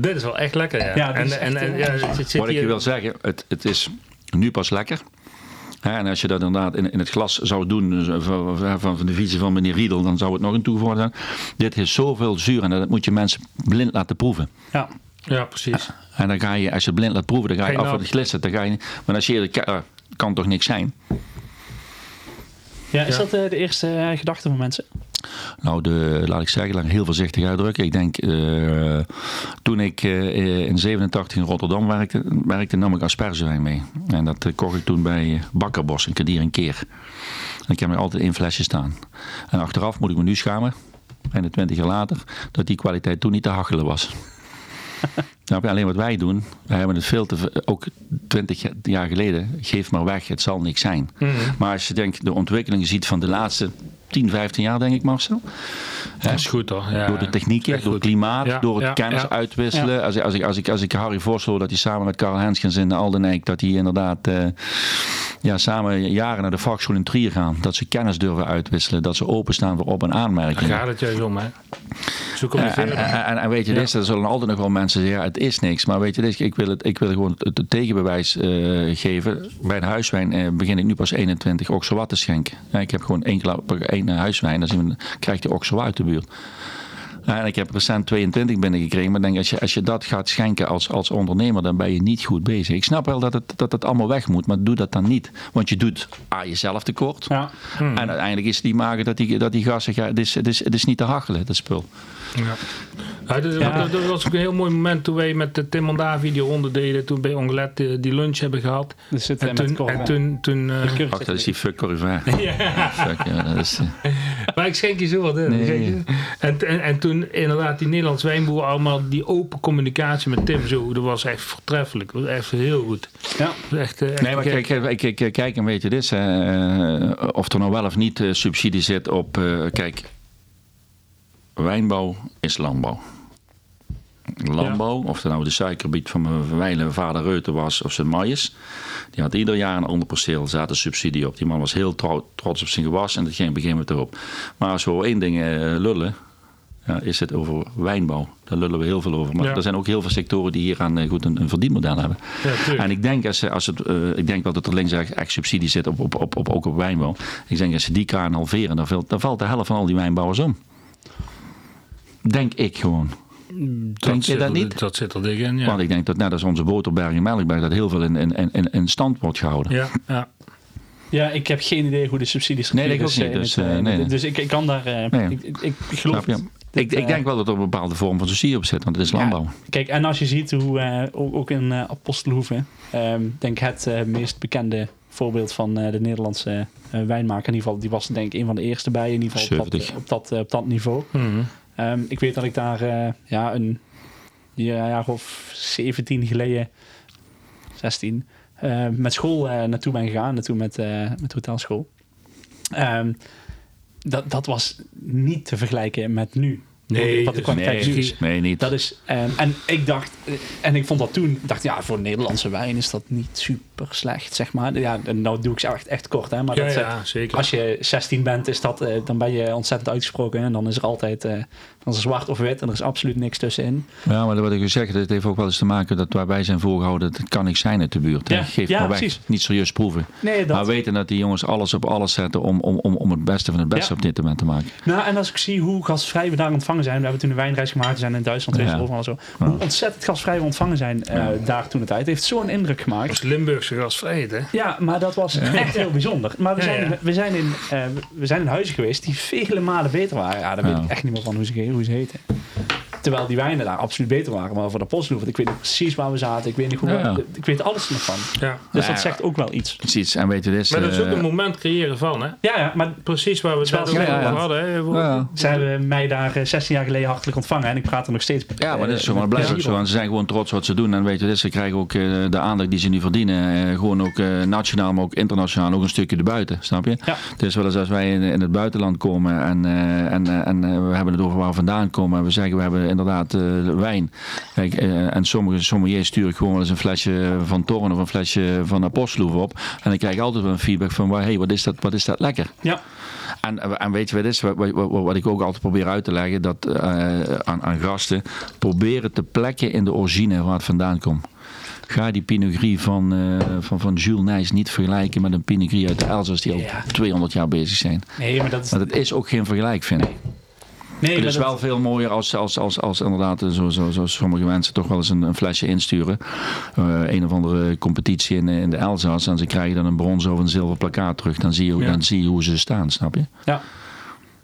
Dit is wel echt lekker, ja. Ja, en, en, en, ja het, het zit wat hier... ik je wil zeggen, het, het is nu pas lekker. Ja, en als je dat inderdaad in, in het glas zou doen, van, van, van de visie van meneer Riedel, dan zou het nog een toevoeging zijn. Dit heeft zoveel zuur en dat moet je mensen blind laten proeven. Ja, ja precies. Ja, en dan ga je, als je blind laat proeven, dan ga je Geen af van het glissen. Dan ga je, maar als je, uh, kan toch niks zijn. Ja, is dat uh, de eerste uh, gedachte van mensen? Nou, de, laat ik zeggen, laat ik heel voorzichtig uitdrukken. Ik denk, uh, toen ik uh, in zevenentachtig in Rotterdam werkte, werkte nam ik aspergewijn mee. En dat uh, kocht ik toen bij Bakkerbos, een keer een keer. En ik heb er altijd één flesje staan. En achteraf moet ik me nu schamen, bijna twintig jaar later, dat die kwaliteit toen niet te hachelen was. Nou, alleen wat wij doen, wij hebben het veel te, ook twintig jaar geleden, geef maar weg, het zal niks zijn. Mm-hmm. Maar als je denkt, de ontwikkelingen ziet van de laatste tien, vijftien jaar, denk ik, Marcel. Dat is goed, hoor. Ja, door de technieken, door het klimaat, ja, door het ja, kennis ja. uitwisselen. Ja. Als, ik, als, ik, als, ik, als ik Harry voorstel dat hij samen met Karel Henskens in de Aldenijk, dat die inderdaad uh, ja, samen jaren naar de vakschool in Trier gaan. Dat ze kennis durven uitwisselen. Dat ze openstaan voor op- en aanmerkingen. Gaat het juist om, hè? Zoek om je vinger. En, en, en weet je, ja. dit, er zullen altijd nog wel mensen zeggen, ja, het is niks. Maar weet je, dit, ik, wil het, ik wil gewoon het, het tegenbewijs uh, geven. Bij de huiswijn uh, begin ik nu pas eenentwintig oxowat te schenken. Uh, ik heb gewoon één klap per één huiswijn. Dan krijg je oxowat uit de buurt. Uh, en ik heb recent tweeëntwintig binnengekregen. Maar denk, als je, als je dat gaat schenken als, als ondernemer, dan ben je niet goed bezig. Ik snap wel dat het, dat het allemaal weg moet, maar doe dat dan niet. Want je doet aan jezelf tekort. Ja. Hmm. En uiteindelijk is die maken dat die, dat die gasten gaan. Het is, het, is, het is niet te hachelen, dat spul. Ja. Ja, dat, ja. dat, dat was ook een heel mooi moment toen wij met de Tim en Davy die ronde deden. Toen bij Onglet die, die lunch hebben gehad. Dus en, en toen... En toen, toen uh... Ach, dat is die fuck Corrivain. Ja. Fuck, ja, dat is... Maar ik schenk je zo wat in. Nee. En, en, en toen inderdaad die Nederlands wijnboer allemaal die open communicatie met Tim zo. Dat was echt voortreffelijk. Dat was echt heel goed. Ja. Echt, echt nee, maar kijk, kijk, kijk, kijk een beetje dit. Uh, of er nou wel of niet uh, subsidie zit op... Uh, kijk... Wijnbouw is landbouw. Landbouw, ja. Of dat nou de suikerbiet van mijn wijlen vader Reuter was of zijn maïs. Die had ieder jaar een ander perceel, zaten subsidie op. Die man was heel trouw, trots op zijn gewas en dat ging op een gegeven moment erop. Maar als we over één ding uh, lullen, ja, is het over wijnbouw. Daar lullen we heel veel over. Maar ja. er zijn ook heel veel sectoren die hieraan uh, goed een, een verdienmodel hebben. Ja, en ik denk, als, als het, uh, ik denk wel dat er links echt subsidie zit, op, op, op, op, ook op wijnbouw. Ik denk als ze die kraan halveren, dan valt, dan valt de helft van al die wijnbouwers om. Denk ik gewoon. Dat denk je dat er, niet? Dat zit er dik in, ja. Want ik denk dat net als onze boterberg en melkberg dat heel veel in, in, in, in stand wordt gehouden. Ja, ja. Ja, ik heb geen idee hoe de subsidies... Nee, ik ook niet. Dus, het, uh, nee, nee. dus ik, ik kan daar... Uh, nee. ik, ik, ik geloof het. Dat, ik, ik denk wel dat er een bepaalde vorm van subsidie op zit, want het is landbouw. Ja, kijk, en als je ziet hoe uh, ook in uh, Apostelhoeven, uh, denk het uh, meest bekende voorbeeld van uh, de Nederlandse uh, wijnmaker, in ieder geval, die was denk ik een van de eerste bij, in ieder geval op dat, op, dat, uh, op dat niveau. Mm-hmm. Um, ik weet dat ik daar uh, ja, een jaar of zeventien geleden, zestien, uh, met school uh, naartoe ben gegaan. Naartoe met, uh, met hotelschool. Um, dat, dat was niet te vergelijken met nu. Nee, wat de dus kwaliteit nee, is. Nee, niet. Dat is, um, en ik dacht, en ik vond dat toen, dacht ja, voor Nederlandse wijn is dat niet super slecht, zeg maar. Ja, nou doe ik ze echt, echt kort, hè. Maar ja, dat, ja, zeker. Als je zestien bent, is dat, uh, dan ben je ontzettend uitgesproken. Hè? En dan is er altijd, uh, dan is zwart of wit en er is absoluut niks tussenin. Ja, maar wat ik u zeg, dat heeft ook wel eens te maken dat waar wij zijn voorgehouden, dat kan niks zijn uit de buurt. Ja. Geef ja, maar weg. Niet serieus proeven. Nee, dat... Maar weten dat die jongens alles op alles zetten om, om, om, om het beste van het beste ja. op dit moment te maken. Nou, en als ik zie hoe gastvrij we daar ontvangen zijn. We hebben toen een wijnreis gemaakt. We zijn in Duitsland geweest. Ja. Overal zo. Hoe ja. ontzettend gastvrij we ontvangen zijn uh, ja. daar toen de tijd. Het heeft zo'n indruk gemaakt. Dat was Limburgse gastvrijheid, hè? Ja, maar dat was ja. echt heel bijzonder. Maar we zijn, ja, ja. We, zijn in, uh, we zijn in huizen geweest die vele malen beter waren. Ja, daar ja. weet ik echt niet meer van hoe ze, hoe ze heten. Terwijl die wijnen daar absoluut beter waren. Maar voor de postloef, ik weet niet precies waar we zaten. Ik weet, niet hoe, ja. ik weet alles nog van. Ja. Dus ja, dat zegt ook wel iets. Precies. En weet je dit? Maar dat is ook een moment creëren van, hè? Ja, ja, maar precies waar we het over ja, ja. hadden. Hè? Ja. Ze hebben mij daar zestien jaar geleden hartelijk ontvangen. En ik praat er nog steeds. Ja, maar dat is zo. Maar dat blijft ook zo. En ze zijn gewoon trots wat ze doen. En weet je dit? Ze krijgen ook de aandacht die ze nu verdienen. Gewoon ook nationaal, maar ook internationaal. Ook een stukje erbuiten. Snap je? Ja. Het is wel eens als wij in het buitenland komen. En, en, en we hebben het over waar we vandaan komen. En we zeggen, we hebben inderdaad uh, wijn. Kijk, uh, en sommige sommeliers sturen gewoon wel eens een flesje van Toorn of een flesje van Apostelhoef op. En dan krijg ik altijd wel een feedback van, hé, hey, wat is dat, wat is dat lekker? Ja. En, en weet je wat is, wat, wat, wat ik ook altijd probeer uit te leggen, dat uh, aan, aan gasten, proberen te plekken in de origine waar het vandaan komt. Ga die Pinot Gris van, uh, van, van Jules Nijs niet vergelijken met een Pinot Gris uit de Elzas die al ja. tweehonderd jaar bezig zijn. Nee, maar dat is... Maar dat is ook geen vergelijk, vind ik. Nee, het is wel dat... veel mooier als, als, als, als inderdaad, zoals zo, zo sommige mensen toch wel eens een, een flesje insturen. Uh, een of andere competitie in, in de Elzas. En ze krijgen dan een bronzen of een zilver plakkaat terug. Dan zie je, ja. dan zie je hoe ze staan, snap je? Ja.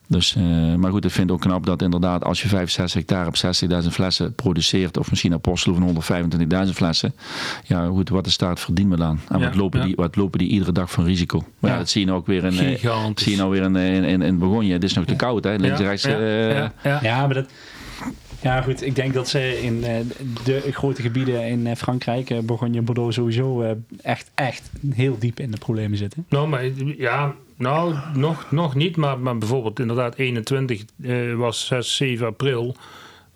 Dus, uh, maar goed, ik vind het ook knap dat inderdaad als je vijfenzestig hectare op zestigduizend flessen produceert, of misschien Apostelhoef van honderdvijfentwintigduizend flessen, ja goed, wat is daar het verdienmodel aan? En ja, wat, lopen ja. die, wat lopen die iedere dag van risico? Maar ja, ja dat zie je nou ook weer in, zie je nou weer in, in, in, in Bourgogne. Het is nog ja. te koud, hè? Links, ja, rechts, ja, uh, ja, ja. ja, maar dat... Ja goed, ik denk dat ze in de grote gebieden in Frankrijk, Bourgogne en Bordeaux sowieso echt, echt heel diep in de problemen zitten. Nou, maar ja, nou nog, nog niet, maar, maar bijvoorbeeld inderdaad eenentwintig eh, was zes, zeven april.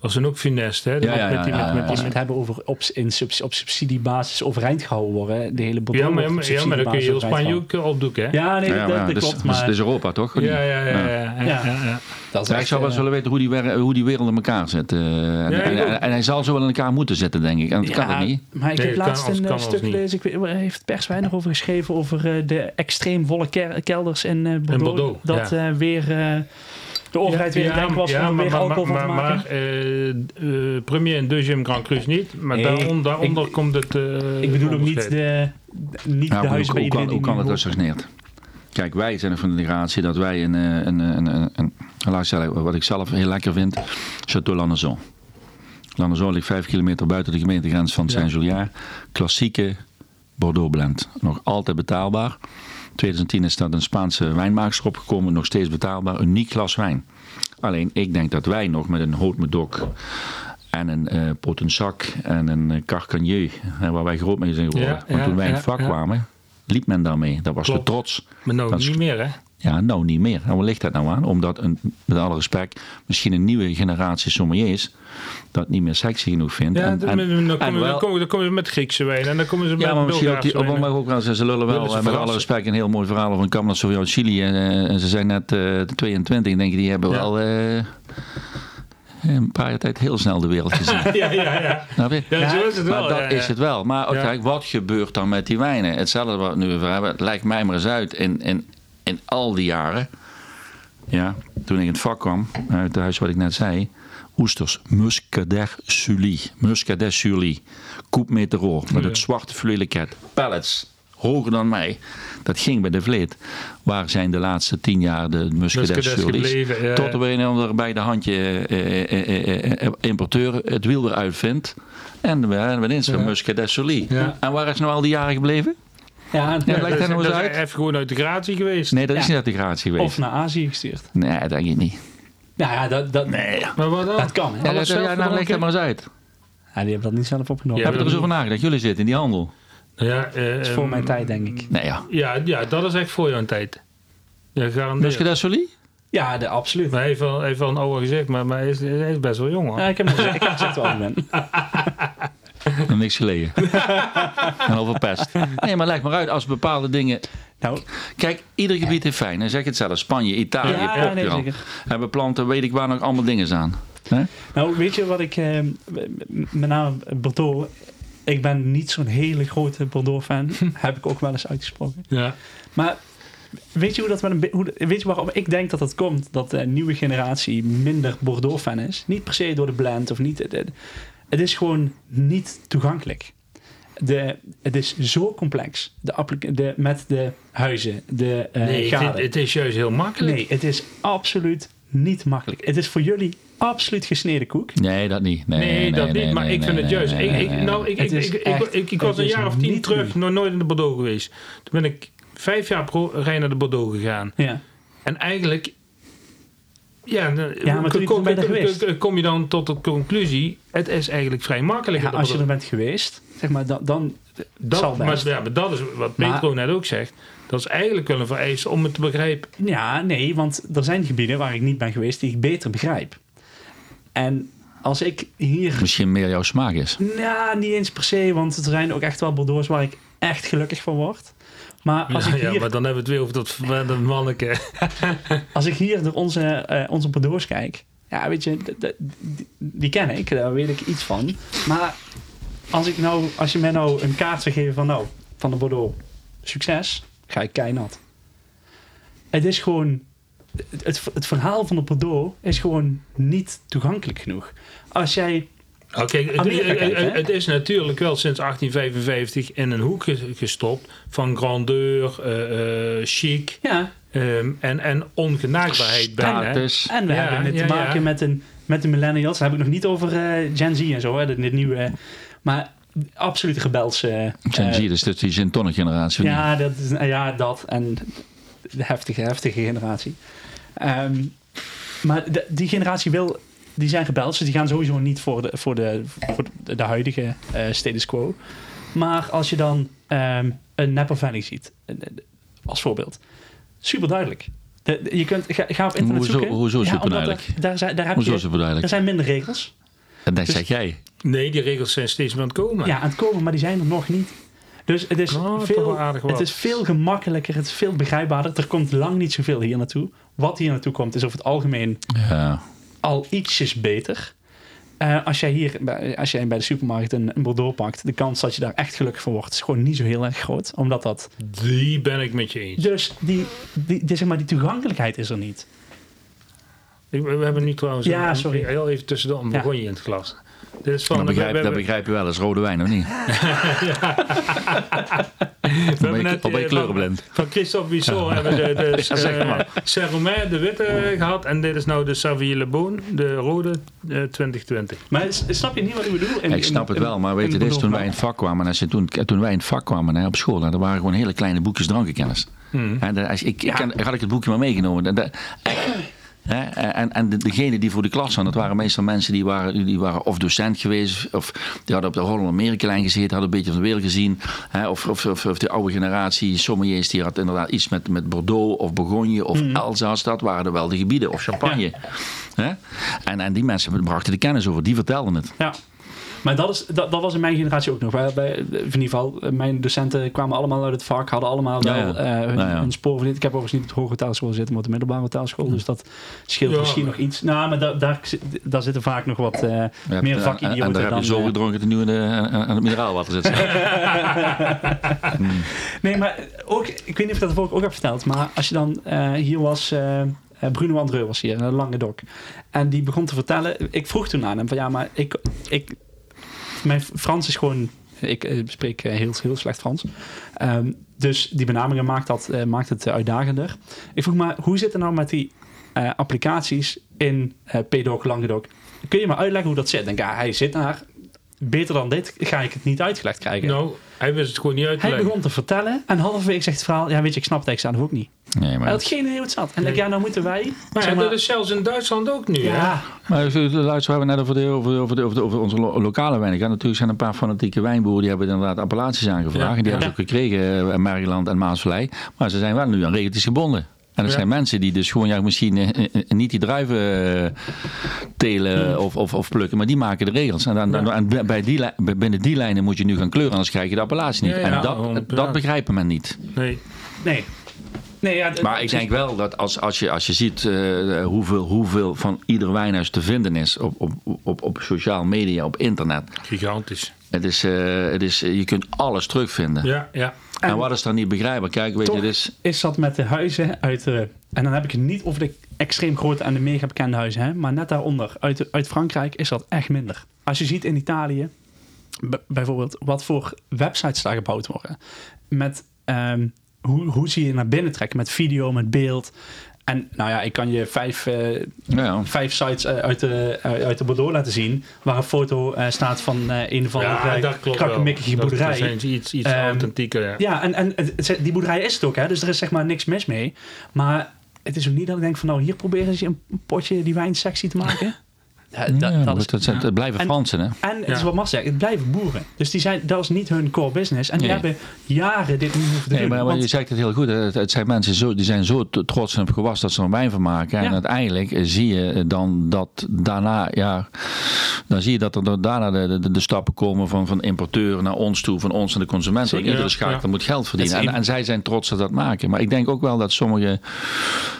Dat was een ook funeste, hè? Ja, ja, ja, ja, ja. Met, met, als we het hebben over op, in subs, op subsidiebasis overeind gehouden worden, de hele Bordeaux. Ja, maar, maar, ja, maar dan kun je heel Spanje ook opdoeken, hè? Ja, nee, ja, ja, dat, ja, dat dus, klopt. Maar... Dus het is Europa, toch? Ja, ja, ja. ja, ja. ja. ja, ja. Dat is echt, ik zou wel eens willen weten hoe die, hoe die wereld in elkaar zit. Uh, en, ja, en, en, en hij zal zo wel in elkaar moeten zitten, denk ik. En dat ja, kan het niet. Maar ik heb nee, laatst kan, een kan stuk gelezen, ik weet, heeft Pers weinig over geschreven, over de extreem volle kelders in Bordeaux. Dat weer... De overheid weer in ja, was ja, om weer alcohol van te maken. Maar, maar uh, uh, premier en deuxième Grand Cru niet. Maar nee, daaronder, daaronder ik, komt het... Uh, ik bedoel ook niet de, niet ja, de huizen bij iedereen. Hoe kan, hoe kan het dat? Kijk, wij zijn van de generatie dat wij een... een, een, een, een, een wat ik zelf heel lekker vind, Château Lannaison. Lannaison ligt vijf kilometer buiten de gemeentegrens van ja. Saint-Julien. Klassieke Bordeaux blend. Nog altijd betaalbaar. tweeduizend tien is dat een Spaanse wijnmaakster opgekomen, nog steeds betaalbaar, uniek glas wijn. Alleen ik denk dat wij nog met een Haute Médoc en een uh, Potensac en een uh, Carcagneau, waar wij groot mee zijn geworden. Ja, Want ja, toen wij in het vak ja, ja. kwamen, liep men daarmee. Dat was Klopt. de trots. Maar nou dat is... niet meer, hè? Ja, nou niet meer. En waar ligt dat nou aan? Omdat, een, met alle respect, misschien een nieuwe generatie sommeliers dat niet meer sexy genoeg vindt. Ja, en, en, en, dan, komen, wel, dan, komen, dan komen ze met Griekse wijn en dan komen ze met ja, maar misschien ook die, op, maar ook wel, ze lullen wel, ze met verrassen. alle respect, een heel mooi verhaal over een Cabernet Sauvignon uit Chili. En, en ze zijn net uh, tweeëntwintig, denk ik, die hebben ja. wel... Uh, een paar jaar tijd heel snel de wereld gezien. ja, ja, ja. Snap je? Ja, zo is het wel. Maar dat ja, ja. is het wel. Maar ook, ja. kijk, wat gebeurt dan met die wijnen? Hetzelfde wat we nu over hebben. Het lijkt mij maar eens uit in, in, in al die jaren. Ja, toen ik in het vak kwam, uit het huis wat ik net zei. Oesters, Muscadet-Sully. Muscadet-Sully. Coupe Météro, met het zwarte fluweleket. Pellets. Hoger dan mij. Dat ging bij de Vleet. Waar zijn de laatste tien jaar de Muscadet-Sully's? Ja. Tot er weer een ander bij de handje eh, eh, eh, importeur het wiel eruit vindt. En we hebben eens van Muscadet-Sully. Ja. En waar is nou al die jaren gebleven? Ja, het ja, lijkt dat, nou dat uit. Is even gewoon uit de gratie geweest. Nee, dat ja. is niet uit de gratie geweest. Of naar Azië gestuurd. Nee, dat denk ik niet. Nou ja, dat, dat, nee. maar wat dan? dat kan. Ja, dat, ja, nou lijkt dat maar eens uit. Ja, die hebben dat niet zelf opgenomen. Ja, hebben er zo van nagedacht. Jullie zitten in die handel. Ja, uh, dat is voor mijn tijd, denk ik. Nee, ja. Ja, ja, dat is echt voor jouw tijd. Ja, Muscadet-Sully? Ja, de, absoluut. Maar even, even een ouder gezicht, maar, maar hij, is, hij is best wel jong, hoor. Ja, ik heb gezegd, gezegd waar ik ben. En niks geleden. En overpest. Nee, maar leg maar uit als bepaalde dingen... Nou, kijk, ieder gebied heeft fijn. Dan zeg ik het zelf. Spanje, Italië, ja, Portugal. Nee, zeker. En we planten, weet ik waar, nog allemaal dingen aan. He? Nou, weet je wat ik... Eh, met name Bordeaux... Ik ben niet zo'n hele grote Bordeaux-fan. Heb ik ook wel eens uitgesproken. Ja. Maar... Weet je, hoe dat een, hoe, weet je waarom ik denk dat dat komt? Dat de nieuwe generatie minder Bordeaux-fan is. Niet per se door de blend of niet. Het, het is gewoon niet toegankelijk. De, het is zo complex. De applica- de, met de huizen, de uh, nee, gaden. Het, het is juist heel makkelijk. Nee, het is absoluut niet makkelijk. Het is voor jullie absoluut gesneden koek. Nee, dat niet. Nee, nee, nee dat nee, niet. Nee, maar nee, ik vind nee, het juist. Nee, ik, ik, nou, ik, het ik, echt, ik, ik, ik was een jaar of tien terug nog nooit in de Bordeaux geweest. Toen ben ik... Vijf jaar pro rij naar de Bordeaux gegaan. Ja. En eigenlijk... Ja, ja maar kom, kom, kom, kom je dan tot de conclusie... Het is eigenlijk vrij makkelijk. Ja, als je er bent geweest, zeg maar, dan... dan dat, zal maar, ja, maar dat is wat Petro net ook zegt. Dat is eigenlijk wel een vereiste om het te begrijpen. Ja, nee, want er zijn gebieden waar ik niet ben geweest... die ik beter begrijp. En... Als ik hier... Misschien meer jouw smaak is. Nou, niet eens per se. Want er zijn ook echt wel Bordeaux's waar ik echt gelukkig van word. Maar als ja, ik hier... ja, maar dan hebben we het weer over dat verwende manneke. Als ik hier naar onze, uh, onze Bordeaux's kijk... Ja, weet je, d- d- die, die ken ik. Daar weet ik iets van. Maar als, ik nou, als je mij nou een kaart zou geven van... Nou, van de Bordeaux, succes. Ga ik keinat. Het is gewoon... Het, het verhaal van de Bordeaux is gewoon niet toegankelijk genoeg. Als jij... Oké, okay, het, het, het is natuurlijk wel sinds achttien vijfenvijftig in een hoek gestopt van grandeur, uh, uh, chic ja. um, en, en ongenaakbaarheid bijna. En, en we ja, hebben het ja, te maken ja. met, een, met de millennials. Daar heb ik nog niet over uh, Gen Z en zo, hè, dit, dit nieuwe... Uh, maar absoluut rebelse... Uh, Gen Z, uh, dus dat is die gin-tonic generatie. Ja, dat is, ja, dat en de heftige, heftige generatie. Um, maar de, die generatie wil, die zijn gebeld, dus die gaan sowieso niet voor de, voor de, voor de, de huidige uh, status quo. Maar als je dan um, een Napa Valley ziet, als voorbeeld, super duidelijk. De, de, je kunt ga, ga op internet hoezo, zoeken. Hoezo super ja, duidelijk? Er, daar, daar, daar heb hoezo je, super duidelijk? Er zijn minder regels. En dat dus, zeg jij? Nee, die regels zijn steeds meer aan het komen. Ja, aan het komen, maar die zijn er nog niet. Dus het is, oh, veel, het is veel gemakkelijker, het is veel begrijpbaarder. Er komt lang niet zoveel hier naartoe. Wat hier naartoe komt is over het algemeen ja. al ietsjes beter. Uh, als jij hier, als jij bij de supermarkt een, een Bordeaux pakt, de kans dat je daar echt gelukkig van wordt is gewoon niet zo heel erg groot. Omdat dat... Die ben ik met je eens. Dus die, die, die, zeg maar, die toegankelijkheid is er niet. We, we hebben nu trouwens ja, een, sorry. heel even tussendoor een Bourgogne ja. in het glas. Dus van, dat, begrijp, we, we, dat begrijp je wel eens, rode wijn of niet? Ja. Op een kleurenblend. Van Christophe Wissot hebben we de, de ja, uh, Saint-Romain, de witte, gehad. En dit is nou de Saville Le Bon, de rode uh, twintig twintig. Maar snap je niet wat ik bedoel? In, ik snap het in, wel, maar weet je, dit is toen wij in het vak kwamen. En toen, toen wij in het vak kwamen hè, op school, hè, er waren gewoon hele kleine boekjes drankenkennis. Hmm. Hè, als, ik, ik kan, had ik het boekje maar meegenomen. Dat, dat, He, en, en degene die voor de klas waren, dat waren meestal mensen die waren, die waren of docent geweest, of die hadden op de Holland-Amerika-lijn gezeten, hadden een beetje van de wereld gezien. He, of, of, of de oude generatie sommeliers, die had inderdaad iets met, met Bordeaux of Bourgogne of mm. Elzas. Dat waren er wel de gebieden, of Champagne. Ja. En, en die mensen brachten de kennis over, die vertelden het. Ja. Maar dat, is, dat, dat was in mijn generatie ook nog. Bij, in ieder geval, mijn docenten kwamen allemaal uit het vak, hadden allemaal wel ja, ja. Uh, hun, ja, ja. hun spoor verdiend. Ik heb overigens niet op de hotelschool zitten, maar op de middelbare hotelschool. Ja. Dus dat scheelt ja, misschien maar. nog iets. Nou, maar da, daar, daar zitten vaak nog wat uh, ja, meer vakidioten. En daar heb je zo gedronken dat je nu aan het mineraalwater zit. Nee, maar ook, ik weet niet of ik dat vorige ook heb verteld, maar als je dan uh, hier was... Uh, Bruno Andreu was hier, een lange dok. En die begon te vertellen, ik vroeg toen aan hem van ja, maar ik... ik mijn Frans is gewoon... Ik spreek heel, heel slecht Frans. Um, dus die benamingen maakt, dat, uh, maakt het uitdagender. Ik vroeg maar, hoe zit het nou met die uh, applicaties in uh, P-doc, Languedoc? Kun je me uitleggen hoe dat zit? Denk, ja, hij zit daar. Beter dan dit ga ik het niet uitgelegd krijgen. Nou, hij wist het gewoon niet uitgelegd. Hij begon te vertellen en halverwege zegt het verhaal... Ja, weet je, ik snap het zelf ook niet. Nee, maar... Hij had geen idee hoe het zat. En nee. ja, nou moeten wij... Maar ja, maar... dat is zelfs in Duitsland ook nu. Ja. ja. Maar luister, we hebben net over, de, over, de, over, de, over, de, over onze lo- lokale wijn. Ja, natuurlijk zijn een paar fanatieke wijnboeren... die hebben inderdaad appellaties aangevraagd. Ja. En die ja. hebben ze ook gekregen in Maryland en Maasvlei. Maar ze zijn wel nu aan regeltjes gebonden. En er zijn ja. mensen die dus gewoon ja, misschien eh, niet die druiven telen of, of, of plukken, maar die maken de regels. En, dan, ja. en bij die, binnen die lijnen moet je nu gaan kleuren, anders krijg je de appellatie niet. Ja, ja, en dat, honderd, dat ja. begrijpen men niet. Nee. Nee. Nee, ja, d- maar ik denk wel dat als, als, je, als je ziet uh, hoeveel, hoeveel van ieder wijnhuis te vinden is op, op, op, op sociale media, op internet. Gigantisch. Het is, uh, het is, uh, je kunt alles terugvinden. Ja, ja. En, en wat is dan niet begrijpelijk? Kijk, weet je, dus... is dat met de huizen uit de... En dan heb ik het niet over de extreem grote en de mega bekende huizen. Hè, maar net daaronder, uit, uit Frankrijk, is dat echt minder. Als je ziet in Italië, b- bijvoorbeeld, wat voor websites daar gebouwd worden. Met... Um, Hoe, hoe zie je naar binnen trekken? Met video, met beeld. En nou ja, ik kan je vijf, uh, ja. vijf sites uh, uit, de, uh, uit de Bordeaux laten zien... waar een foto uh, staat van uh, een of andere ja, krakkemikkige boerderij. Dat is iets, iets um, authentieker. Ja, ja en, en het, die boerderij is het ook. Hè? Dus er is zeg maar niks mis mee. Maar het is ook niet dat ik denk van... nou, hier proberen ze een potje die wijn sexy te maken... Ja, dat, ja, dat is, het, het blijven Fransen, hè? En het ja. is wat Mas zegt, het blijven boeren. Dus die zijn, dat is niet hun core business. En die nee. hebben jaren dit niet hoeven te nee, doen. Maar, want... maar je zegt het heel goed. Het, het zijn mensen zo, die zijn zo trots op gewas dat ze er wijn van maken. En ja. uiteindelijk zie je dan dat daarna... Ja, dan zie je dat er daarna de, de, de stappen komen van, van importeur naar ons toe. Van ons naar de consumenten. Zeker, iedere schakel ja. moet geld verdienen. En, en zij zijn trots dat dat maken. Maar ik denk ook wel dat sommige...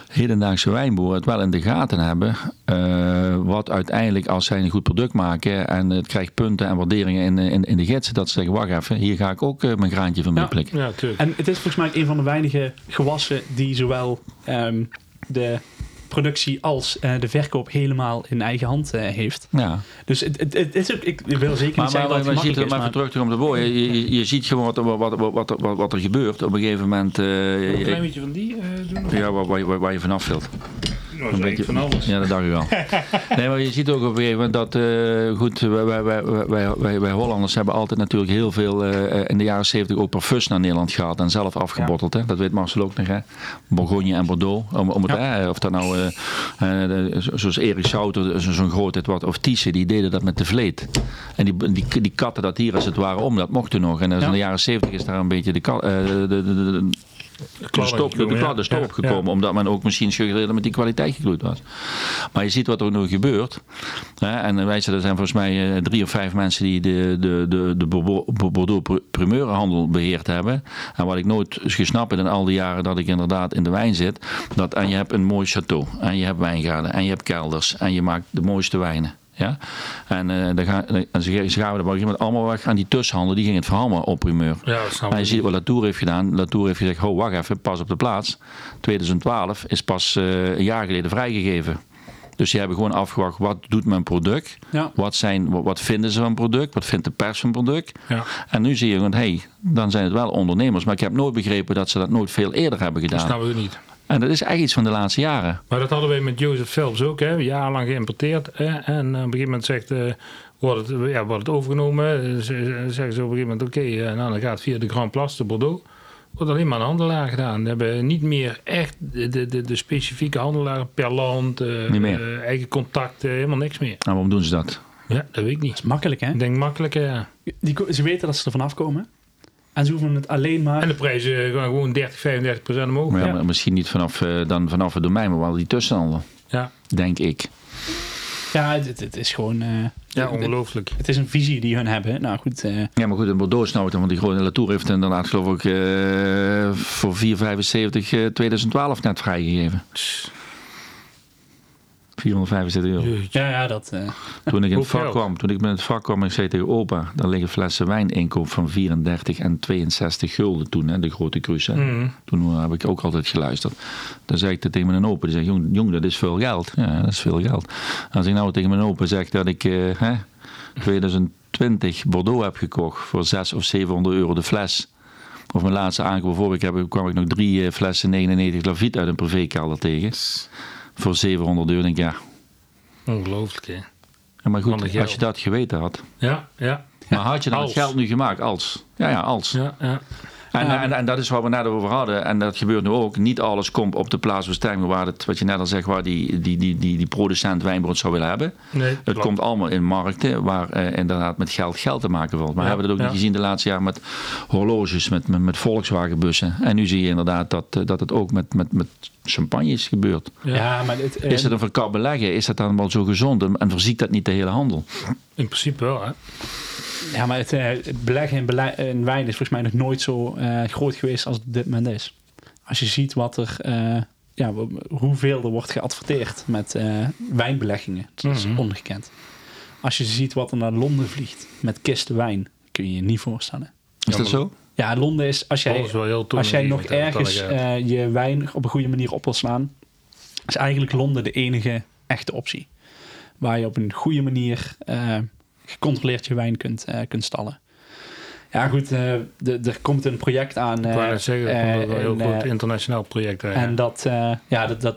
hedendaagse wijnboeren het wel in de gaten hebben. Uh, wat uiteindelijk, als zij een goed product maken en het krijgt punten en waarderingen in, in, in de gidsen, dat ze zeggen, wacht even, hier ga ik ook uh, mijn graantje van meeplikken. Ja, ja, en het is volgens mij een van de weinige gewassen die zowel um, de productie als uh, de verkoop helemaal in eigen hand uh, heeft. Ja. Dus het, het, het is ook, ik wil zeker niet maar, zeggen maar, dat het makkelijk is. Maar je ziet er maar terug om de woorden. Je, je, je ziet gewoon wat, wat, wat, wat, wat, wat er gebeurt. Op een gegeven moment... Uh, een klein beetje van die uh, doen? Ja, waar, waar, waar, waar je vanaf wilt. Dat was beetje, van alles. Ja, dat dacht ik wel. Nee, maar je ziet ook op een gegeven moment dat... Uh, goed, wij, wij, wij, wij, wij Hollanders hebben altijd natuurlijk heel veel... Uh, in de jaren zeventig ook per fus naar Nederland gehaald... en zelf afgebotteld. Ja. Hè? Dat weet Marcel ook nog. Hè? Bourgogne en Bordeaux. Om, om het, ja. hè? Of dat nou... Uh, uh, de, zoals Erik Souter, zo, zo'n grootheid wat... of Thiessen, die deden dat met de vleet. En die, die, die katten dat hier als het ware om. Dat mocht toen nog. En dus ja. in de jaren zeventig is daar een beetje de... Uh, de, de, de De stop, de klad is erop gekomen, ja, ja. omdat men ook misschien suggereerde met die kwaliteit gekloeid was. Maar je ziet wat er nu gebeurt. En wij zijn, er zijn volgens mij drie of vijf mensen die de, de, de, de Bordeaux primeurenhandel beheerd hebben. En wat ik nooit gesnapt heb in al die jaren dat ik inderdaad in de wijn zit, dat en je hebt een mooi château, en je hebt wijngaarden, en je hebt kelders, en je maakt de mooiste wijnen. Ja? En, uh, dan gaan, en ze gaan we de met allemaal weg aan die tussenhandel, die ging het verhandelen op primeur. Ja, en je ziet wat Latour heeft gedaan. Latour heeft gezegd, ho, wacht even, pas op de plaats. twintig twaalf is pas uh, een jaar geleden vrijgegeven. Dus die hebben gewoon afgewacht, wat doet mijn product? Ja. Wat, zijn, wat, wat vinden ze van product? Wat vindt de pers van product? Ja. En nu zie je, hé, hey, dan zijn het wel ondernemers. Maar ik heb nooit begrepen dat ze dat nooit veel eerder hebben gedaan. Dat snappen we niet. En dat is echt iets van de laatste jaren. Maar dat hadden wij met Joseph Phelps ook. Hè? Jarenlang geïmporteerd. Hè? En op een gegeven moment zegt, uh, wordt, het, ja, wordt het overgenomen. Z- zeggen ze op een gegeven moment, oké, okay, uh, nou, dan gaat het via de Grand Place de Bordeaux. Wordt alleen maar een handelaar gedaan. We hebben niet meer echt de, de, de specifieke handelaar per land. Uh, niet meer. Uh, eigen contacten, uh, helemaal niks meer. Nou, waarom doen ze dat? Ja, dat weet ik niet. Dat is makkelijk, hè? Ik denk makkelijk, ja. Die, ze weten dat ze er vanaf komen. En ze hoeven het alleen maar... En de prijzen gaan gewoon dertig, vijfendertig procent omhoog. Maar ja, ja. Maar misschien niet vanaf, uh, dan vanaf het domein, maar wel die tussenhandel. Ja. Denk ik. Ja, het, het is gewoon... Uh, ja, ongelooflijk. Het, het is een visie die hun hebben. Nou goed. Uh... Ja, maar goed, in Bordeaux is nou, want die grote Latour heeft inderdaad geloof ik uh, voor vier vijfenzeventig uh, twintig twaalf net vrijgegeven. Psst. vierhonderdvijfenzeventig euro. Ja, ja, dat... Uh... Toen ik in het vak kwam, toen ik in het vak kwam, ik zei tegen opa, daar liggen flessen wijn inkoop van vierendertig en tweeënzestig gulden toen, hè, de grote cruise. Mm. Toen heb ik ook altijd geluisterd. Dan zei ik dat tegen mijn opa, die zei, jong, jong, dat is veel geld. Ja, dat is veel geld. Als ik nou tegen mijn opa zeg dat ik uh, hè, twintig twintig Bordeaux heb gekocht voor zeshonderd of zevenhonderd euro de fles. Of mijn laatste aankoop vorige keer kwam ik nog drie uh, flessen negenennegentig Lafite uit een privékelder tegen. Voor zevenhonderd euro denk ik, ja. Ongelooflijk, hè? Ja, maar goed, als je dat geweten had. Ja, ja. Maar had je dan als. Het geld nu gemaakt? Als. Ja, ja, als. Ja, ja. En, ja. en, en dat is waar we net over hadden. En dat gebeurt nu ook. Niet alles komt op de plaatsbestemming waar het, wat je net al zegt, waar die, die, die, die, die producent wijnbrood zou willen hebben. Nee, het klopt. Komt allemaal in markten waar uh, inderdaad met geld geld te maken valt. Maar ja, we hebben dat ook ja. niet gezien de laatste jaren met horloges, met, met, met Volkswagenbussen. En nu zie je inderdaad dat, dat het ook met, met, met champagne is gebeurd. Ja, maar dit, en... Is dat een verkapt beleggen? Is dat dan wel zo gezond? En verziekt dat niet de hele handel? In principe wel, hè? Ja, maar het, het beleggen in, bele- in wijn is volgens mij nog nooit zo uh, groot geweest als het op dit moment is. Als je ziet wat er, uh, ja, hoeveel er wordt geadverteerd met uh, wijnbeleggingen. Dat is mm-hmm. ongekend. Als je ziet wat er naar Londen vliegt met kisten wijn, kun je je niet voorstellen. Is dat zo? Ja, Londen is, als jij, is heel als jij nog ergens uh, je wijn op een goede manier op wil slaan, is eigenlijk Londen de enige echte optie. Waar je op een goede manier uh, gecontroleerd je wijn kunt, uh, kunt stallen. Ja goed, uh, d- er komt een project aan. Uh, ik wou net zeggen, uh, dat is een heel uh, groot internationaal project. Hè, en ja. dat, uh, ja, dat, dat,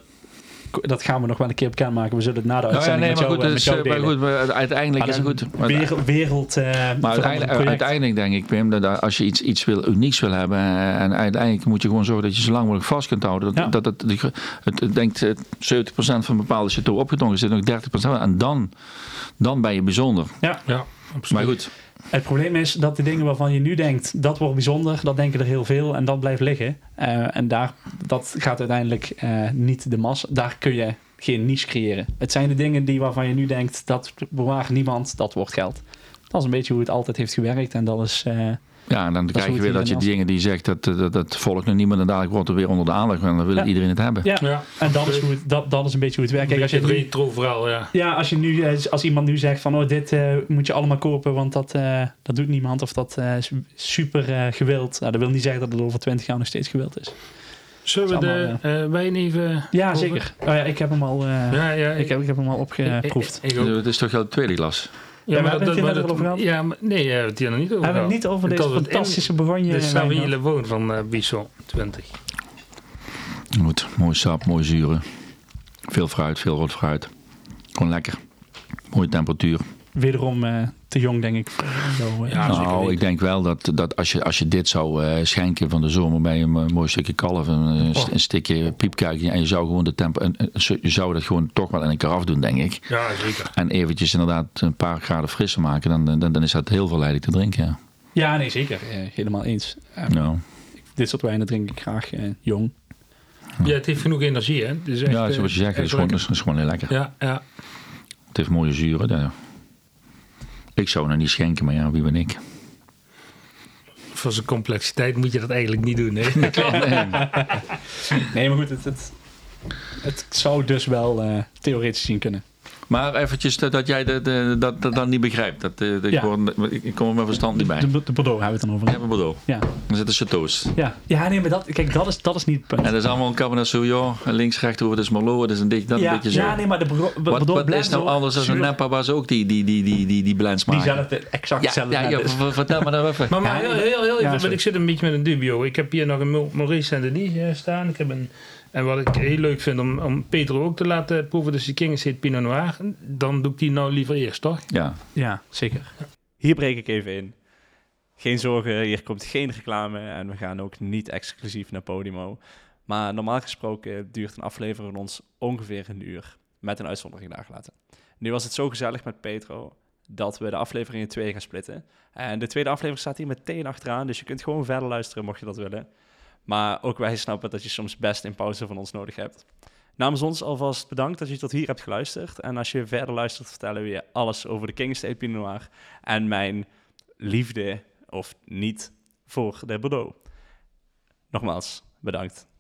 dat gaan we nog wel een keer bekendmaken. We zullen het na de uitzending nou ja, nee, met jou, goed, met jou is, delen. Maar goed, maar uiteindelijk is het goed. Wereld, wereld, uh, maar uiteindelijk, uiteindelijk denk ik, Pim, dat als je iets, iets wil, unieks wil hebben, en uiteindelijk moet je gewoon zorgen dat je zo lang mogelijk vast kunt houden. Dat, ja. dat, dat, het, het, het denkt zeventig procent van bepaalde chateau opgedrongen zit nog dertig procent. En dan, dan ben je bijzonder. Ja, ja absoluut. Maar goed. Het probleem is dat de dingen waarvan je nu denkt, dat wordt bijzonder, dat denken er heel veel en dat blijft liggen. Uh, en daar, dat gaat uiteindelijk uh, niet de massa. Daar kun je geen niche creëren. Het zijn de dingen die waarvan je nu denkt, dat bewaart niemand, dat wordt geld. Dat is een beetje hoe het altijd heeft gewerkt en dat is... Uh, ja, en dan krijg je weer dat je die dingen die je zegt, dat, dat, dat volgt nog niemand en dadelijk wordt er weer onder de aandacht en dan wil ja. iedereen het hebben. Ja, ja. En dat is, hoe het, dat, dat is een beetje hoe het werkt. Kijk, als je nu, retro vooral, ja. Ja, als, je nu, als iemand nu zegt van oh, dit uh, moet je allemaal kopen, want dat, uh, dat doet niemand of dat uh, is super uh, gewild. Nou, dat wil niet zeggen dat het over twintig jaar nog steeds gewild is. Zullen we allemaal, de uh, wijn even... Ja, over? Zeker. Oh, ja, ik heb hem al, uh, ja, ja, ik heb, ik heb hem al opgeproefd. Ik, ik, ik het is toch jouw tweede glas? Ja, ja, maar hebben we het hier net over gehad? Ja, maar, nee, we hebben het hier nog niet over gehad. We hebben het niet over deze fantastische Bourgogne. De Sauvignon Blanc van uh, Bisson twintig. Goed, mooi sap, mooi zuren. Veel fruit, veel rood fruit. Gewoon lekker. Mooie temperatuur. Wederom uh, te jong, denk ik. Zo, uh, ja, nou, ik denk wel dat, dat als, je, als je dit zou uh, schenken van de zomer bij een uh, mooi stukje kalf, een, oh. st- een stukje piepkuikje, en je zou gewoon de tempo, en, en, je zou dat gewoon toch wel in een keer afdoen, denk ik. Ja, zeker. En eventjes inderdaad een paar graden frisser maken, dan, dan, dan is dat heel verleidelijk te drinken. Ja, ja nee, zeker. Uh, helemaal eens. Uh, no. Dit soort wijnen drink ik graag uh, jong. Ja, het heeft genoeg energie, hè? Het is echt, ja, zoals je zegt, het is gewoon, is gewoon heel lekker. Ja, ja. Het heeft mooie zuren, ja. Ik zou nou niet schenken, maar ja, wie ben ik? Voor zijn complexiteit moet je dat eigenlijk niet doen, hè? Nee, maar goed, het, het, het zou dus wel uh, theoretisch zien kunnen. Maar eventjes dat, dat jij de, de, dat, dat dan niet begrijpt. Dat, de, de, ja. ik, word, ik kom er mijn verstand niet bij. De, de, de Bordeaux hebben we het dan over. Ja, de Bordeaux. Ja. Dan zit de chateaus. Ja. Ja, nee, maar dat, kijk, dat is, dat is niet het punt. En dat is allemaal een Cabernet Sauvignon. Links, rechter, dat is Merlot. Dat is een, dik, dat ja. een beetje zo. Ja, nee, maar de Bordeaux blend. Wat, wat is nou anders dan een Napa waar ze ook die, die, die, die, die, die blends maken? Diezelfde, exact hetzelfde. Ja, ja, ja, vertel me nou even. Maar, maar heel, heel, heel ja, even, ik zit een beetje met een dubio. Ik heb hier nog een Maurice Saint-Denis staan. Ik heb een... En wat ik heel leuk vind om, om Peter ook te laten proeven, dus die Kings heet Pinot Noir, dan doe ik die nou liever eerst, toch? Ja, ja zeker. Hier breek ik even in. Geen zorgen, hier komt geen reclame en we gaan ook niet exclusief naar Podimo. Maar normaal gesproken duurt een aflevering van ons ongeveer een uur, met een uitzondering daargelaten. Nu was het zo gezellig met Petro dat we de aflevering in twee gaan splitten. En de tweede aflevering staat hier meteen achteraan, dus je kunt gewoon verder luisteren mocht je dat willen. Maar ook wij snappen dat je soms best een pauze van ons nodig hebt. Namens ons alvast bedankt dat je tot hier hebt geluisterd. En als je verder luistert, vertellen we je alles over de Kings State Pinot Noir en mijn liefde, of niet, voor de Bordeaux. Nogmaals, bedankt.